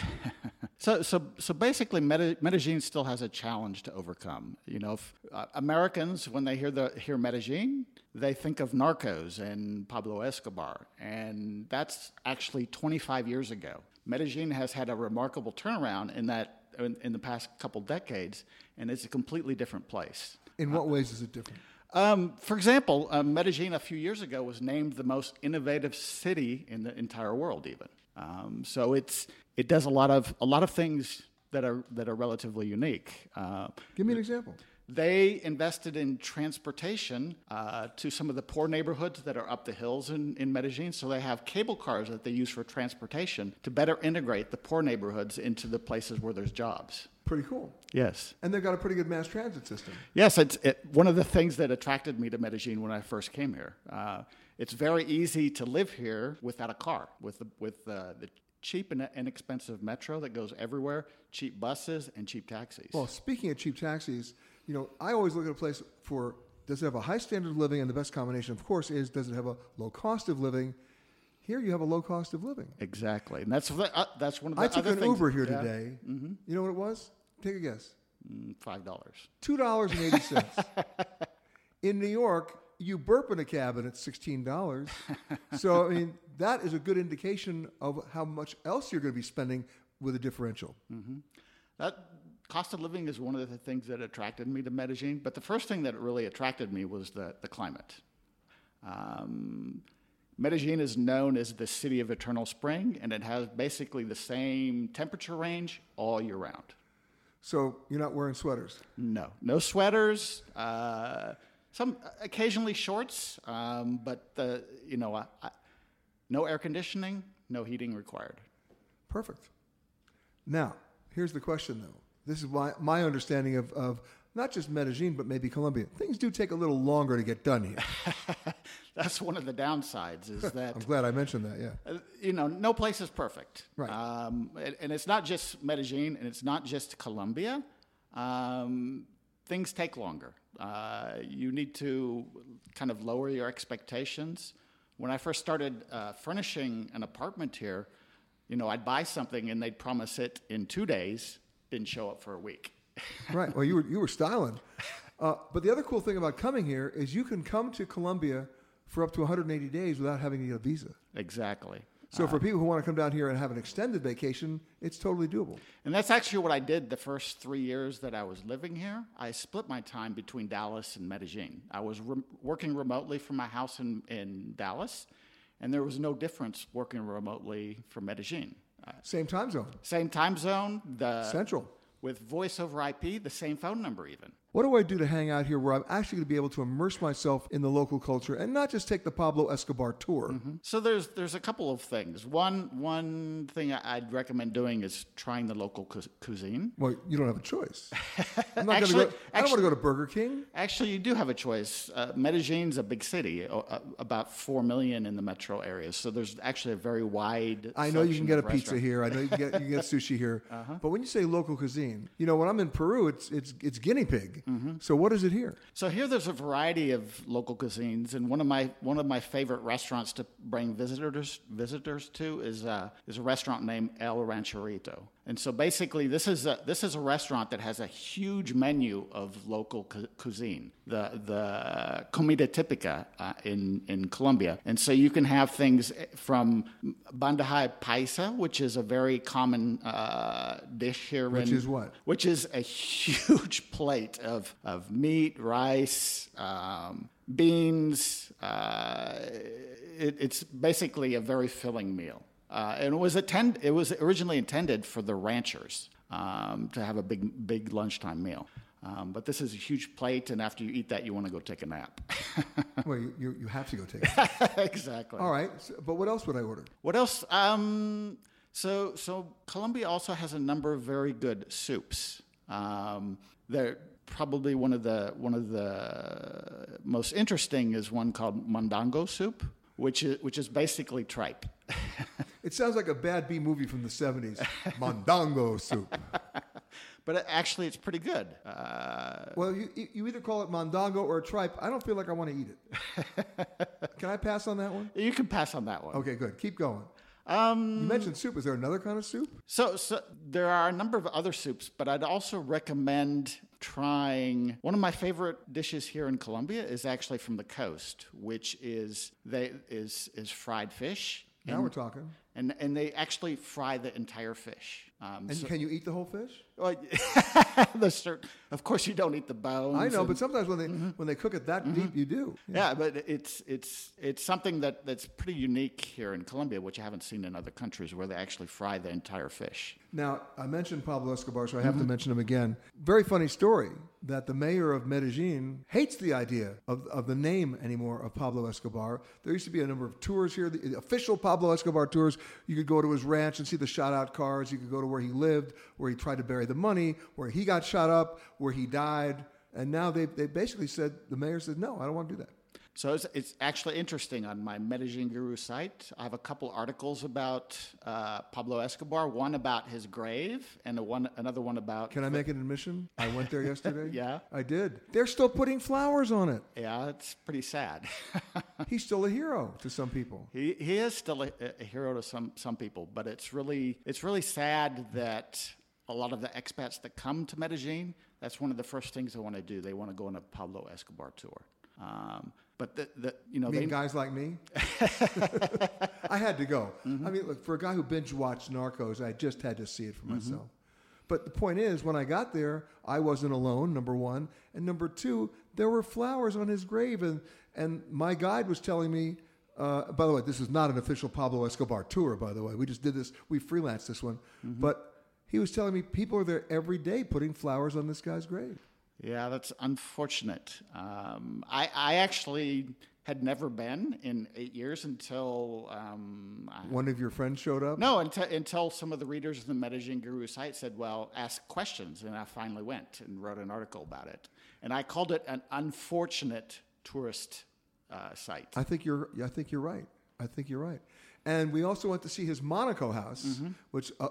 So, so, so basically, Medellin still has a challenge to overcome. You know, if, uh, Americans, when they hear the hear Medellin, they think of Narcos and Pablo Escobar, and that's actually twenty-five years ago. Medellin has had a remarkable turnaround in that in, in the past couple decades, and it's a completely different place. In what uh, ways is it different? Um, for example, uh, Medellin a few years ago was named the most innovative city in the entire world, even. Um, so it's it does a lot of a lot of things that are that are relatively unique. Uh, Give me an example. They invested in transportation uh, to some of the poor neighborhoods that are up the hills in, in Medellin. So they have cable cars that they use for transportation to better integrate the poor neighborhoods into the places where there's jobs. Pretty cool. Yes. And they've got a pretty good mass transit system. Yes. It's it, one of the things that attracted me to Medellin when I first came here. Uh, it's very easy to live here without a car, with the, with uh, the cheap and inexpensive metro that goes everywhere, cheap buses, and cheap taxis. Well, speaking of cheap taxis, you know, I always look at a place for, does it have a high standard of living? And the best combination, of course, is does it have a low cost of living? Here you have a low cost of living. Exactly. And that's uh, that's one of the I other things. I took an Uber here yeah. today. Mm-hmm. You know what it was? Take a guess. Mm, five dollars. two dollars and eighty cents. In New York, you burp in a cab and it's sixteen dollars. So, I mean, that is a good indication of how much else you're going to be spending with a differential. Mm-hmm. That cost of living is one of the things that attracted me to Medellin, but the first thing that really attracted me was the, the climate. Um, Medellin is known as the city of eternal spring, and it has basically the same temperature range all year round. So you're not wearing sweaters? No, no sweaters. Uh, some occasionally shorts, um, but the, you know, I, I, no air conditioning, no heating required. Perfect. Now, here's the question, though. This is my, my understanding of, of not just Medellin, but maybe Colombia. Things do take a little longer to get done here. That's one of the downsides is that... I'm glad I mentioned that, yeah. You know, no place is perfect. Right. Um, and, and it's not just Medellin, and it's not just Colombia. Um, things take longer. Uh, you need to kind of lower your expectations. When I first started uh, furnishing an apartment here, you know, I'd buy something, and they'd promise it in two days... didn't show up for a week. Right. Well, you were you were styling. Uh, but the other cool thing about coming here is you can come to Colombia for up to one hundred eighty days without having to get a visa. Exactly. So uh, for people who want to come down here and have an extended vacation, it's totally doable. And that's actually what I did the first three years that I was living here. I split my time between Dallas and Medellin. I was re- working remotely from my house in, in Dallas, and there was no difference working remotely from Medellin. Uh, same time zone. Same time zone. The Central. With voice over I P, the same phone number even. What do I do to hang out here where I'm actually going to be able to immerse myself in the local culture and not just take the Pablo Escobar tour? Mm-hmm. So there's there's a couple of things. One one thing I'd recommend doing is trying the local cu- cuisine. Well, you don't have a choice. I'm not actually, gonna go, I don't actually, want to go to Burger King. Actually, you do have a choice. Uh, Medellin's a big city, uh, about four million in the metro area. So there's actually a very wide I know you can get a restaurant. Pizza here. I know you can get, you can get sushi here. Uh-huh. But when you say local cuisine, cuisine. You know, when I'm in Peru, it's it's it's guinea pig. Mm-hmm. So what is it here? So here there's a variety of local cuisines, and one of my one of my favorite restaurants to bring visitors visitors to is uh, is a restaurant named El Rancherito. And so basically, this is a, this is a restaurant that has a huge menu of local cu- cuisine, the the comida típica uh, in in Colombia. And so you can have things from bandeja paisa, which is a very common uh, dish here. Which in, is what? Which is a huge plate of of meat, rice, um, beans. Uh, it, it's basically a very filling meal. Uh, and it was attend- It was originally intended for the ranchers um, to have a big, big lunchtime meal. Um, but this is a huge plate, and after you eat that, you want to go take a nap. Well, you you have to go take a nap. Exactly. All right. So, but what else would I order? What else? Um, so so Colombia also has a number of very good soups. Um, they're probably one of the one of the most interesting is one called mondongo soup, which is which is basically tripe. It sounds like a bad B movie from the seventies, mondongo soup. But actually, it's pretty good. Uh, well, you you either call it mondongo or tripe. I don't feel like I want to eat it. Can I pass on that one? You can pass on that one. Okay, good. Keep going. Um, you mentioned soup. Is there another kind of soup? So, so there are a number of other soups, but I'd also recommend trying. One of my favorite dishes here in Colombia is actually from the coast, which is they is is fried fish. Now and, we're talking. And and they actually fry the entire fish. Um, and so, can you eat the whole fish? Well, certain, of course, you don't eat the bones. I know, and, but sometimes when they mm-hmm. when they cook it that mm-hmm. deep, you do. Yeah. yeah, but it's it's it's something that, that's pretty unique here in Colombia, which I haven't seen in other countries, where they actually fry the entire fish. Now, I mentioned Pablo Escobar, so I have mm-hmm. to mention him again. Very funny story that the mayor of Medellin hates the idea of, of the name anymore of Pablo Escobar. There used to be a number of tours here, the official Pablo Escobar tours. You could go to his ranch and see the shot-out cars. You could go to where he lived, where he tried to bury the money, where he got shot up, where he died. And now they they basically said, the mayor said, no, I don't want to do that. So it's, it's actually interesting. On my Medellin Guru site, I have a couple articles about uh, Pablo Escobar, one about his grave and a one another one about... Can I make an admission? I went there yesterday. Yeah. I did. They're still putting flowers on it. Yeah, it's pretty sad. He's still a hero to some people. He he is still a, a hero to some, some people, but it's really it's really sad that a lot of the expats that come to Medellin, that's one of the first things they want to do. They want to go on a Pablo Escobar tour. Um, But the, the you know, you mean they... guys like me, I had to go. Mm-hmm. I mean, look, for a guy who binge watched Narcos, I just had to see it for mm-hmm. myself. But the point is, when I got there, I wasn't alone. Number one, and number two, there were flowers on his grave, and and my guide was telling me. Uh, by the way, this is not an official Pablo Escobar tour. By the way, we just did this. We freelanced this one, mm-hmm. but he was telling me people are there every day putting flowers on this guy's grave. Yeah, that's unfortunate. Um, I, I actually had never been in eight years until... Um, One I, of your friends showed up? No, until, until some of the readers of the Medellin Guru site said, well, ask questions. And I finally went and wrote an article about it. And I called it an unfortunate tourist uh, site. I think you're. I think you're right. I think you're right. And we also went to see his Monaco house, mm-hmm. which uh,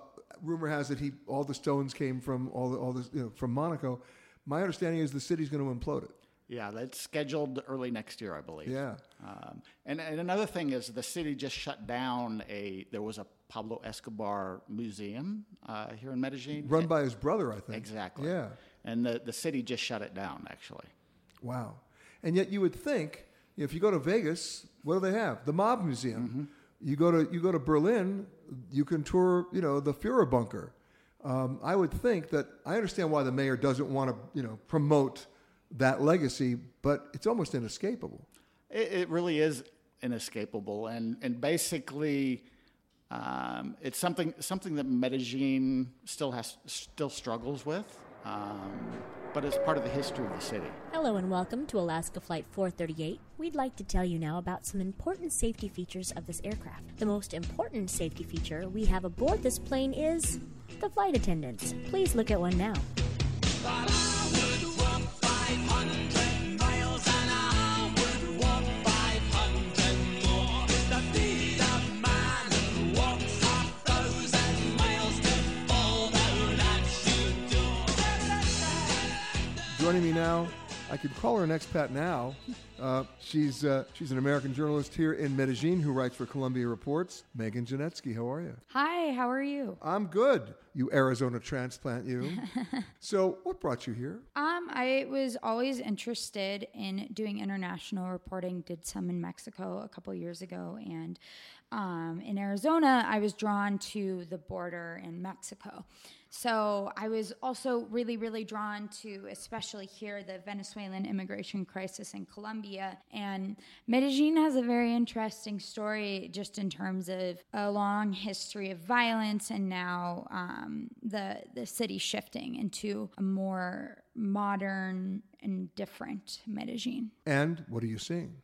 rumor has it he all the stones came from all the, all the you know, from Monaco. My understanding is the city's going to implode it. Yeah, that's scheduled early next year, I believe. Yeah. Um, and, and another thing is the city just shut down a, there was a Pablo Escobar museum uh, here in Medellin. Run by his brother, I think. Exactly. Yeah. And the, the city just shut it down, actually. Wow. And yet you would think, if you go to Vegas, what do they have? The Mob Museum. Mm-hmm. You go to you go to Berlin, you can tour, you know, the Führer bunker. Um, I would think that I understand why the mayor doesn't want to, you know, promote that legacy, but it's almost inescapable. It, it really is inescapable, and and basically, um, it's something something that Medellin still has still struggles with, um, but it's part of the history of the city. Hello and welcome to Alaska Flight four thirty-eight. We'd like to tell you now about some important safety features of this aircraft. The most important safety feature we have aboard this plane is the flight attendants. Please look at one now. Joining me now, I could call her an expat now. Uh, she's uh, she's an American journalist here in Medellin who writes for Colombia Reports. Megan Janetsky, how are you? Hi, how are you? I'm good. You Arizona transplant, you. So what brought you here? Um, I was always interested in doing international reporting, did some in Mexico a couple years ago, and um, in Arizona, I was drawn to the border in Mexico. So I was also really, really drawn to, especially here, the Venezuelan immigration crisis in Colombia. And Medellin has a very interesting story just in terms of a long history of violence and now um, the the city shifting into a more modern and different Medellin. And what are you seeing?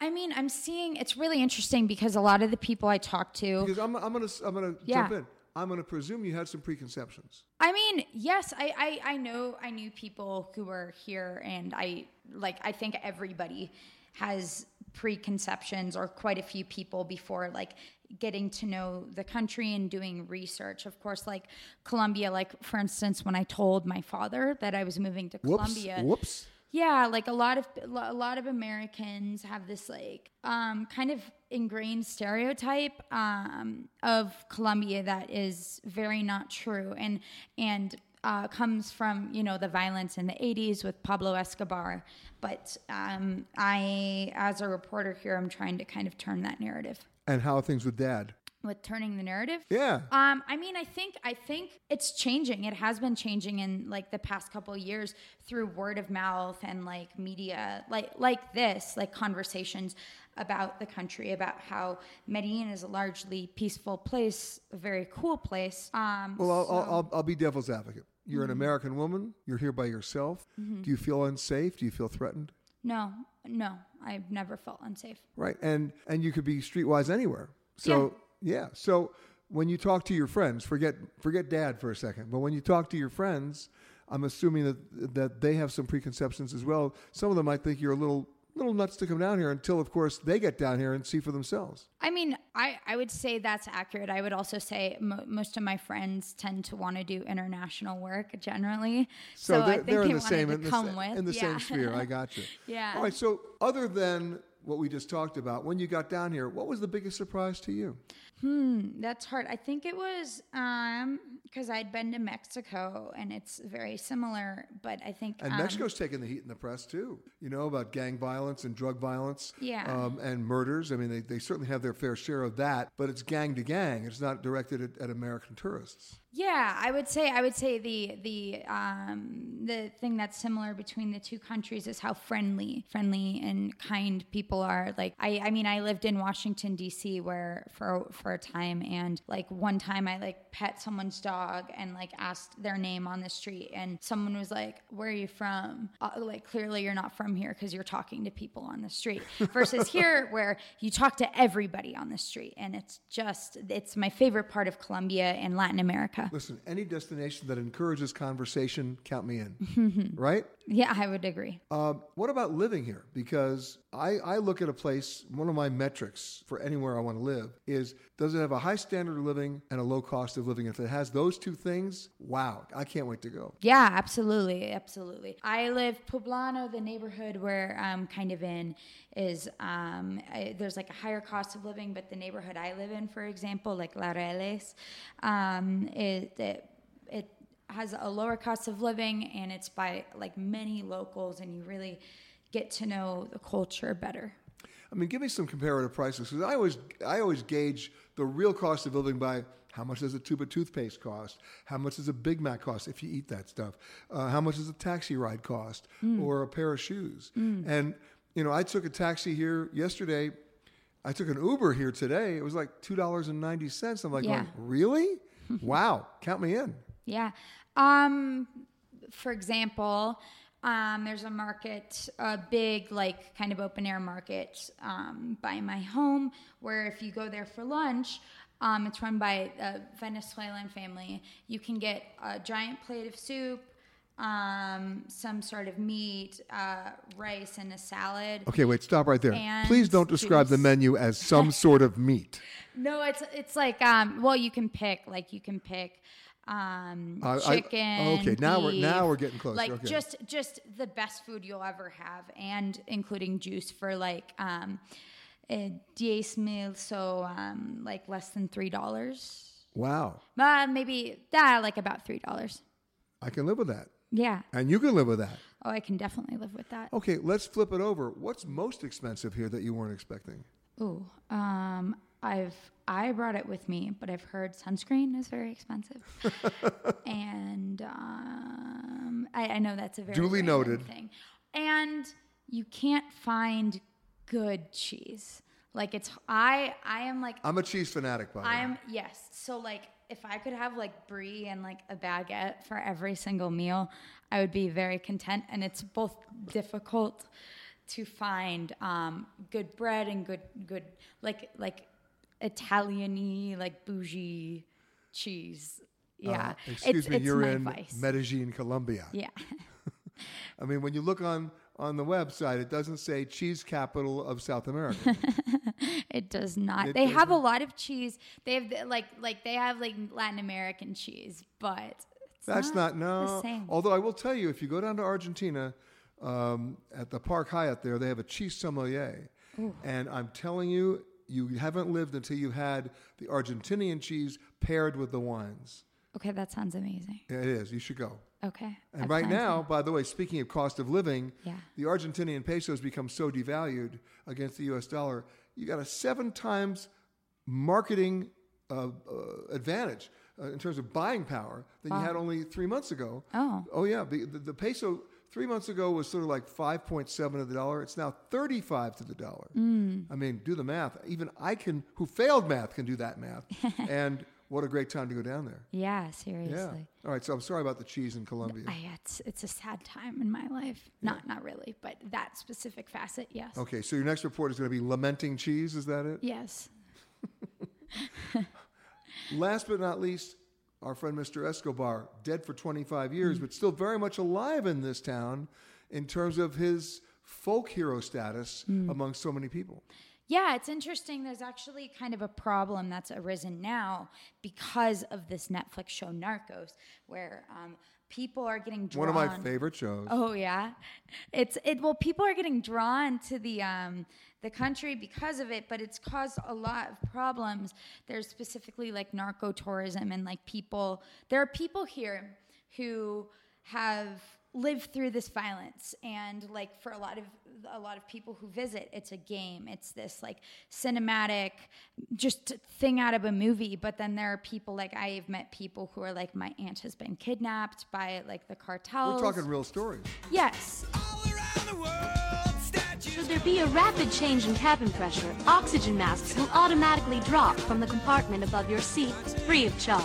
I mean, I'm seeing, it's really interesting because a lot of the people I talk to... Because I'm, I'm going to I'm gonna yeah. jump in. I'm going to presume you had some preconceptions. I mean, yes, I, I, I know I knew people who were here, and I like I think everybody has preconceptions, or quite a few people before like getting to know the country and doing research. Of course, like Colombia, like for instance, when I told my father that I was moving to whoops, Colombia, whoops, yeah, like a lot of a lot of Americans have this like um, kind of ingrained stereotype um, of Colombia that is very not true and and uh, comes from, you know, the violence in the eighties with Pablo Escobar. But um, I, as a reporter here, I'm trying to kind of turn that narrative. And how are things with Dad? With turning the narrative? Yeah. Um, I mean, I think I think it's changing. It has been changing in like the past couple of years through word of mouth and like media, like like this, like conversations about the country, about how Medellin is a largely peaceful place, a very cool place. Um, well, I'll, so. I'll, I'll I'll be devil's advocate. You're mm-hmm. an American woman. You're here by yourself. Mm-hmm. Do you feel unsafe? Do you feel threatened? No, no, I've never felt unsafe. Right, and and you could be streetwise anywhere. So. Yeah. Yeah. So when you talk to your friends, forget forget Dad for a second, but when you talk to your friends, I'm assuming that that they have some preconceptions as well. Some of them might think you're a little little nuts to come down here until, of course, they get down here and see for themselves. I mean, I, I would say that's accurate. I would also say mo- most of my friends tend to want to do international work generally. So, so they're, I think they're they in the same in the, sa- in the yeah. same sphere. I got you. Yeah. All right. So other than what we just talked about, when you got down here, what was the biggest surprise to you? Hmm, that's hard. I think it was um, because I'd been to Mexico, and it's very similar, but I think... And um, Mexico's taking the heat in the press, too, you know, about gang violence and drug violence yeah. um, and murders. I mean, they, they certainly have their fair share of that, but it's gang to gang. It's not directed at, at American tourists. Yeah, I would say I would say the the um, the thing that's similar between the two countries is how friendly friendly and kind people are. Like I, I mean I lived in Washington D C where for for a time, and like one time I like pet someone's dog and like asked their name on the street, and someone was like, "Where are you from?" Uh, like clearly you're not from here because you're talking to people on the street. Versus here where you talk to everybody on the street, and it's just it's my favorite part of Colombia and Latin America. Listen, any destination that encourages conversation, count me in, right? Yeah, I would agree. Uh, what about living here? Because I, I look at a place, one of my metrics for anywhere I want to live is, does it have a high standard of living and a low cost of living? If it has those two things, wow, I can't wait to go. Yeah, absolutely, absolutely. I live Poblano, the neighborhood where I'm kind of in is, um, I, there's like a higher cost of living, but the neighborhood I live in, for example, like Laureles, um, it, it has a lower cost of living, and it's by like many locals, and you really get to know the culture better. I mean, give me some comparative prices, because I always I always gauge the real cost of living by how much does a tube of toothpaste cost, how much does a Big Mac cost if you eat that stuff, uh, how much does a taxi ride cost, mm. or a pair of shoes. Mm. And you know, I took a taxi here yesterday. I took an Uber here today. It was like two dollars and ninety cents. I'm like, yeah. going, really? Wow, count me in. Yeah. Um, for example, um, there's a market, a big, like, kind of open-air market um, by my home, where if you go there for lunch, um, it's run by a Venezuelan family. You can get a giant plate of soup, um, some sort of meat, uh, rice, and a salad. Okay, wait, stop right there. And please don't describe juice. The menu as some sort of meat. No, it's it's like, um, well, you can pick, like, you can pick... um, uh, chicken. I, okay, now beef, we're now we're getting close. Like okay. just just the best food you'll ever have, and including juice for like um, a diez mil, so um, like less than three dollars. Wow. Uh, maybe uh, like about three dollars. I can live with that. Yeah. And you can live with that. Oh, I can definitely live with that. Okay, let's flip it over. What's most expensive here that you weren't expecting? Ooh, um, I've I brought it with me, but I've heard sunscreen is very expensive, and um, I, I know that's a very duly noted thing. And you can't find good cheese. Like it's I I am like I'm a cheese fanatic, by the way. I'm yes. So like. If I could have like brie and like a baguette for every single meal, I would be very content. And it's both difficult to find um, good bread and good, good like like Italian-y, like bougie cheese. Yeah. Uh, excuse it's, me, it's you're in vice. Medellin, Colombia. Yeah. I mean, when you look on, on the website, it doesn't say cheese capital of South America. It does not. It they doesn't. Have a lot of cheese. They have like like they have like Latin American cheese, but it's that's not, not no. The same. Although I will tell you, if you go down to Argentina, um, at the Park Hyatt there, they have a cheese sommelier, Ooh. And I'm telling you, you haven't lived until you had the Argentinian cheese paired with the wines. Okay, that sounds amazing. Yeah, it is. You should go. Okay. And I right now, to. By the way, speaking of cost of living, yeah. the Argentinian peso has become so devalued against the U S dollar. You got a seven times marketing uh, uh, advantage uh, in terms of buying power than wow. you had only three months ago. Oh, oh yeah. The, the, the peso three months ago was sort of like five point seven to the dollar. It's now thirty-five to the dollar. Mm. I mean, do the math. Even I can, who failed math, can do that math. And what a great time to go down there. Yeah, seriously. Yeah. All right, so I'm sorry about the cheese in Colombia. I, it's, it's a sad time in my life. Yeah. Not not really, but that specific facet, yes. Okay, so your next report is going to be lamenting cheese, is that it? Yes. Last but not least, our friend Mister Escobar, dead for twenty-five years, mm-hmm. but still very much alive in this town in terms of his folk hero status mm-hmm. among so many people. Yeah, it's interesting. There's actually kind of a problem that's arisen now because of this Netflix show Narcos, where um, people are getting drawn. One of my favorite shows. Oh yeah, it's it. Well, people are getting drawn to the um, the country because of it, but it's caused a lot of problems. There's specifically like narco tourism and like people. There are people here who have. Live through this violence, and like for a lot of a lot of people who visit, it's a game. It's this like cinematic, just thing out of a movie. But then there are people like I've met people who are like, my aunt has been kidnapped by like the cartels. We're talking real stories. Yes. All around the world, statues. Should there be a rapid change in cabin pressure, oxygen masks will automatically drop from the compartment above your seat, free of charge.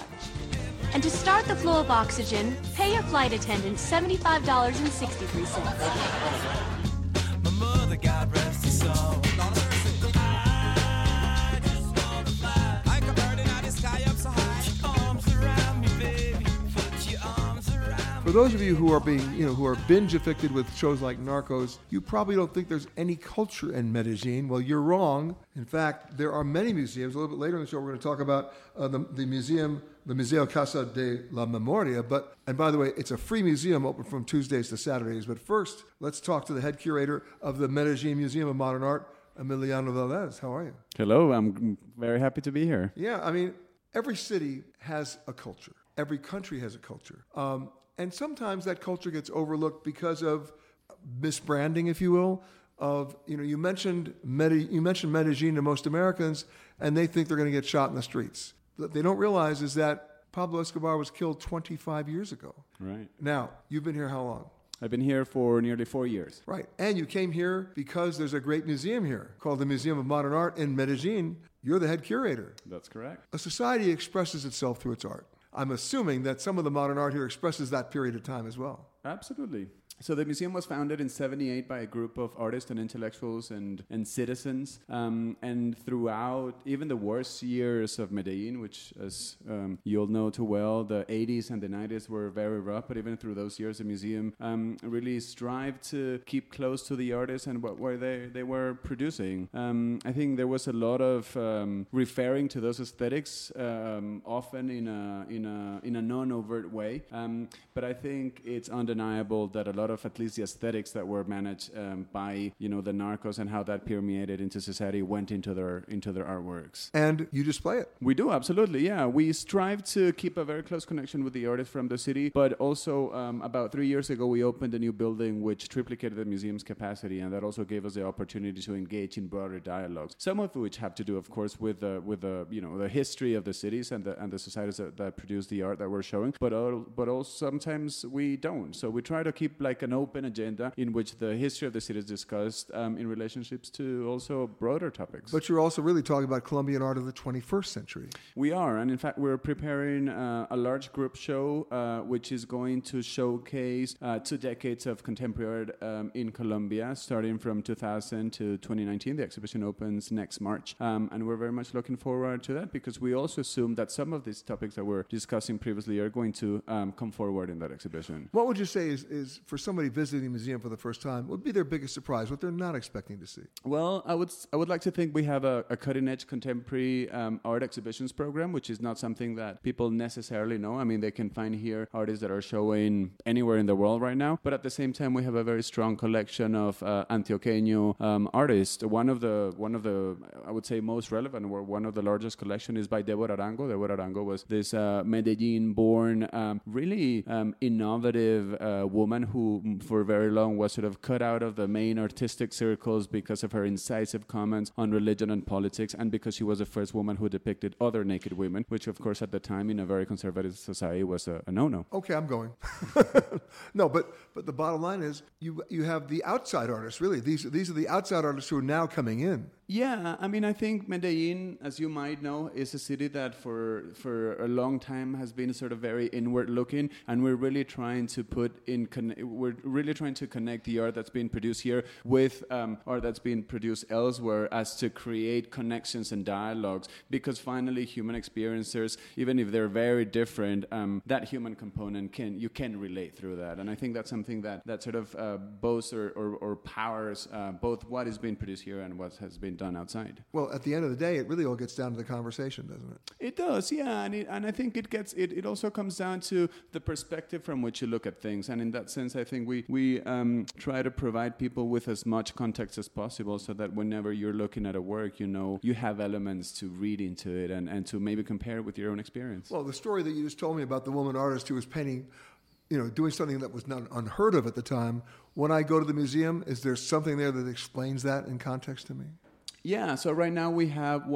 And to start the flow of oxygen, pay your flight attendant seventy-five dollars and sixty-three cents. My mother, God rest her soul. I just wanna fly. Like a bird in the sky up so high. Put your arms around me, baby. Put your arms around me. For those of you who are being, you know, who are binge afflicted with shows like Narcos, you probably don't think there's any culture in Medellin. Well, you're wrong. In fact, there are many museums. A little bit later in the show, we're going to talk about uh, the, the museum. The Museo de Casa de Memoria, but, and by the way, it's a free museum open from Tuesdays to Saturdays. But first, let's talk to the head curator of the Medellin Museum of Modern Art, Emiliano Velez. How are you? Hello, I'm very happy to be here. Yeah, I mean, every city has a culture. Every country has a culture. Um, and sometimes that culture gets overlooked because of misbranding, if you will, of, you know, you mentioned Medi- you mentioned Medellin to most Americans, and they think they're going to get shot in the streets. What they don't realize is that Pablo Escobar was killed twenty-five years ago. Right. Now, you've been here how long? I've been here for nearly four years. Right. And you came here because there's a great museum here called the Museum of Modern Art in Medellin. You're the head curator. That's correct. A society expresses itself through its art. I'm assuming that some of the modern art here expresses that period of time as well. Absolutely. So the museum was founded in seventy-eight by a group of artists and intellectuals and, and citizens. Um, and throughout even the worst years of Medellin, which as um, you all know too well, the eighties and the nineties were very rough. But even through those years, the museum um, really strived to keep close to the artists and what were they, they were producing. Um, I think there was a lot of um, referring to those aesthetics, um, often in a, in a, in a non-overt way. Um, but I think it's undeniable that a lot of at least the aesthetics that were managed um, by, you know, the Narcos and how that permeated into society went into their into their artworks. And you display it. We do, absolutely, yeah. We strive to keep a very close connection with the artists from the city, but also um, about three years ago we opened a new building which triplicated the museum's capacity, and that also gave us the opportunity to engage in broader dialogues, some of which have to do, of course, with the, with the you know the history of the cities and the and the societies that, that produce the art that we're showing, but all, but also sometimes we don't. So we try to keep like an open agenda in which the history of the city is discussed um, in relationships to also broader topics. But you're also really talking about Colombian art of the twenty-first century. We are, and in fact, we're preparing uh, a large group show uh, which is going to showcase uh, two decades of contemporary art um, in Colombia, starting from two thousand to twenty nineteen. The exhibition opens next March, um, and we're very much looking forward to that because we also assume that some of these topics that we're discussing previously are going to um, come forward in that exhibition. What would you say is, is for somebody visiting the museum for the first time, would be their biggest surprise, what they're not expecting to see? Well, I would I would like to think we have a, a cutting-edge contemporary um, art exhibitions program, which is not something that people necessarily know. I mean, they can find here artists that are showing anywhere in the world right now, but at the same time, we have a very strong collection of uh, Antioqueño um, artists. One of the, one of the I would say, most relevant, or one of the largest collection is by Deborah Arango. Deborah Arango was this uh, Medellin-born, um, really um, innovative uh, woman who for very long was sort of cut out of the main artistic circles because of her incisive comments on religion and politics, and because she was the first woman who depicted other naked women, which of course at the time in a very conservative society was a, a no-no. Okay, I'm going. No, but but the bottom line is you you have the outside artists, really. These these are the outside artists who are now coming in. Yeah, I mean, I think Medellin, as you might know, is a city that for for a long time has been sort of very inward-looking, and we're really trying to put in con- we're really trying to connect the art that's being produced here with um, art that's being produced elsewhere, as to create connections and dialogues. Because finally, human experiencers, even if they're very different, um, that human component can you can relate through that, and I think that's something that that sort of uh, boasts or, or, or powers uh, both what is being produced here and what has been done outside. Well, at the end of the day, it really all gets down to the conversation, doesn't it? It does, yeah, and it, and I think it gets it, it also comes down to the perspective from which you look at things, and in that sense, I think we we um, try to provide people with as much context as possible, so that whenever you're looking at a work, you know you have elements to read into it and, and to maybe compare it with your own experience. Well, the story that you just told me about the woman artist who was painting, you know, doing something that was not unheard of at the time. When I go to the museum, is there something there that explains that in context to me? Yeah, so right now we have uh,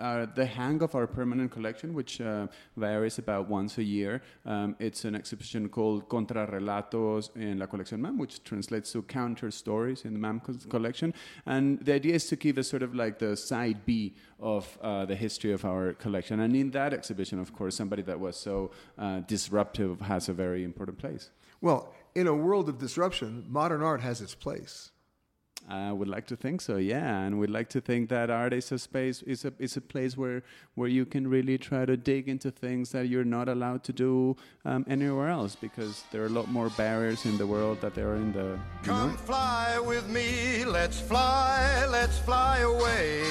uh, the hang of our permanent collection, which uh, varies about once a year. Um, it's an exhibition called Contrarrelatos en la Colección MAM, which translates to counter stories in the MAM collection. And the idea is to give us sort of like the side B of uh, the history of our collection. And in that exhibition, of course, somebody that was so uh, disruptive has a very important place. Well, in a world of disruption, modern art has its place. I would like to think so, yeah, and we'd like to think that art is a space, is a is a place where where you can really try to dig into things that you're not allowed to do um, anywhere else, because there are a lot more barriers in the world that there are in the. Come know? Fly with me, let's fly, let's fly away.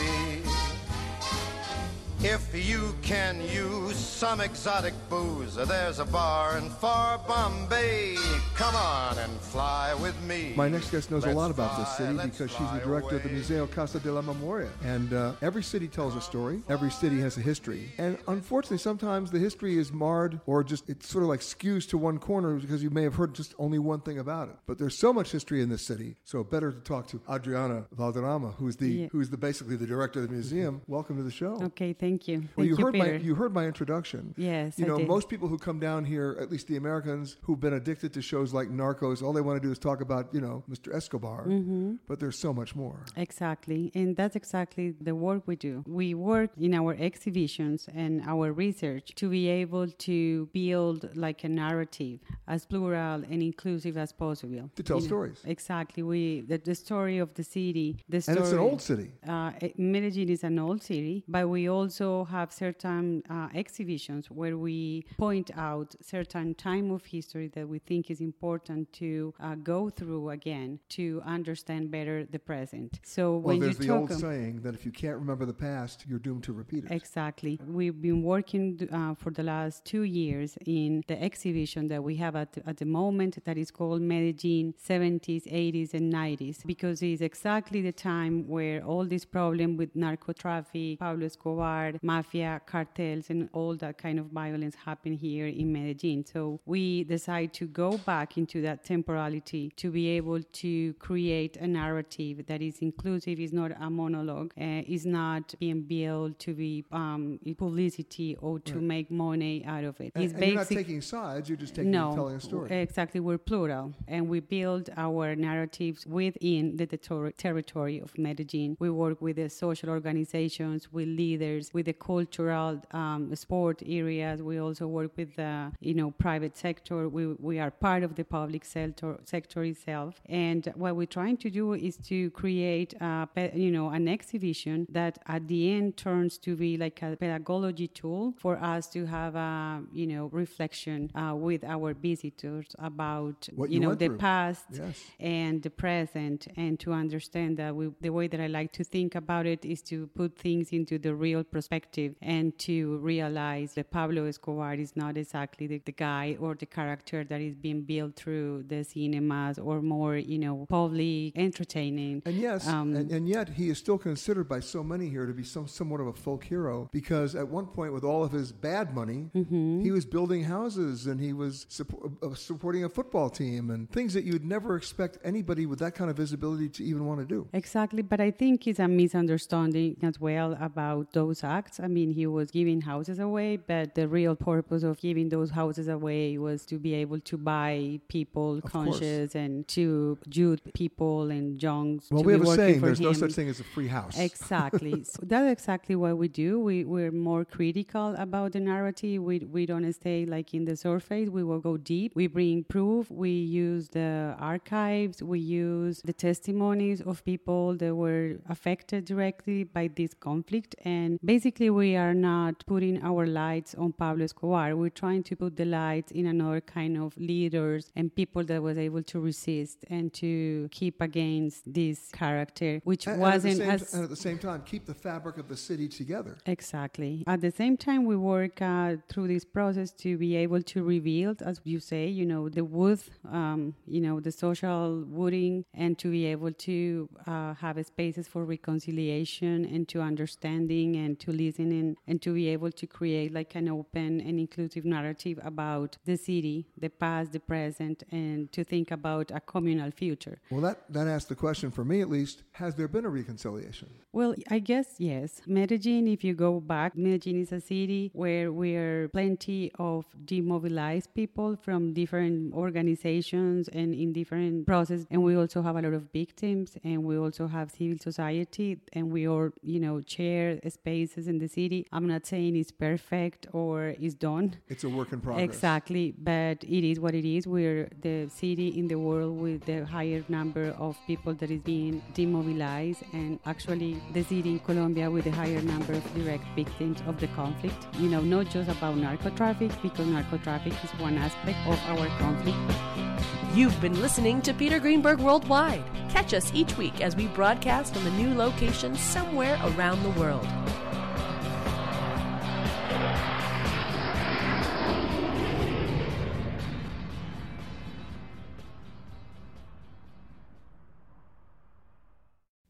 If you can use some exotic booze, there's a bar in far Bombay. Come on and fly with me. My next guest knows let's a lot about this city fly, because she's the director away. Of the Museo Casa de la Memoria. And uh, every city tells a story. Every city has a history. And unfortunately, sometimes the history is marred or just it sort of like skews to one corner because you may have heard just only one thing about it. But there's so much history in this city, so better to talk to Adriana Valderrama, who's the yeah. who's the basically the director of the museum. Welcome to the show. Okay, thank you. Thank you. Well, Thank you, you heard Peter. my you heard my introduction. Yes, you know I did. Most people who come down here, at least the Americans who've been addicted to shows like Narcos, all they want to do is talk about you know Mister Escobar. Mm-hmm. But there's so much more. Exactly, and that's exactly the work we do. We work in our exhibitions and our research to be able to build like a narrative as plural and inclusive as possible. To tell you stories. Know, exactly, we the, the story of the city. The story, and it's an old city. Uh, Medellin is an old city, but we also have certain uh, exhibitions where we point out certain time of history that we think is important to uh, go through again to understand better the present. So when well, there's you the talk old um, saying that if you can't remember the past, you're doomed to repeat it. Exactly. We've been working uh, for the last two years in the exhibition that we have at, at the moment that is called Medellin seventies, eighties, and nineties because it's exactly the time where all this problem with narco traffic, Pablo Escobar, mafia, cartels, and all that kind of violence happened here in Medellin. So we decide to go back into that temporality to be able to create a narrative that is inclusive, is not a monologue, uh, is not being built to be um, publicity or to right. make money out of it. It's and, and you're not taking sides, you're just taking no, and telling a story. Exactly, we're plural. And we build our narratives within the ter- territory of Medellin. We work with the social organizations, with leaders, with the cultural um, sport areas. We also work with the you know private sector. We we are part of the public sector sector itself. And what we're trying to do is to create a, you know an exhibition that at the end turns to be like a pedagogy tool for us to have a you know reflection uh, with our visitors about what you, you know the through. past yes. and the present, and to understand that we, the way that I like to think about it is to put things into the real perspective and to realize that Pablo Escobar is not exactly the, the guy or the character that is being built through the cinemas or more, you know, public entertaining. And yes, um, and, and yet he is still considered by so many here to be some, somewhat of a folk hero because at one point with all of his bad money, mm-hmm. he was building houses and he was support, uh, supporting a football team and things that you'd never expect anybody with that kind of visibility to even want to do. Exactly, but I think it's a misunderstanding as well about those acts. I mean, he was giving houses away, but the real purpose of giving those houses away was to be able to buy people of conscious course. and to Jew people and junks. Well, we have a saying, there's him. no such thing as a free house. Exactly. So that's exactly what we do. We, we're more critical about the narrative. We, we don't stay like in the surface. We will go deep. We bring proof. We use the archives. We use the testimonies of people that were affected directly by this conflict. And basically, we are not putting our lights on Pablo Escobar. We're trying to put the lights in another kind of leaders and people that was able to resist and to keep against this character, which and, wasn't and as... T- and at the same time, keep the fabric of the city together. Exactly. At the same time, we work uh, through this process to be able to reveal, as you say, you know, the wood, um, you know, the social wooding, and to be able to uh, have spaces for reconciliation and to understanding and to listening and to be able to create like an open and inclusive narrative about the city, the past, the present, and to think about a communal future. Well, that, that asks the question, for me at least, has there been a reconciliation? Well, I guess yes. Medellin, if you go back, Medellin is a city where we're plenty of demobilized people from different organizations and in different processes, and we also have a lot of victims, and we also have civil society, and we all, you know, share spaces in the city. I'm not saying it's perfect or it's done. It's a work in progress. Exactly, but it is what it is. We're the city in the world with the higher number of people that is being demobilized, and actually the city in Colombia with the higher number of direct victims of the conflict. You know, not just about narco traffic, because narco traffic is one aspect of our conflict. You've been listening to Peter Greenberg Worldwide. Catch us each week as we broadcast from a new location somewhere around the world.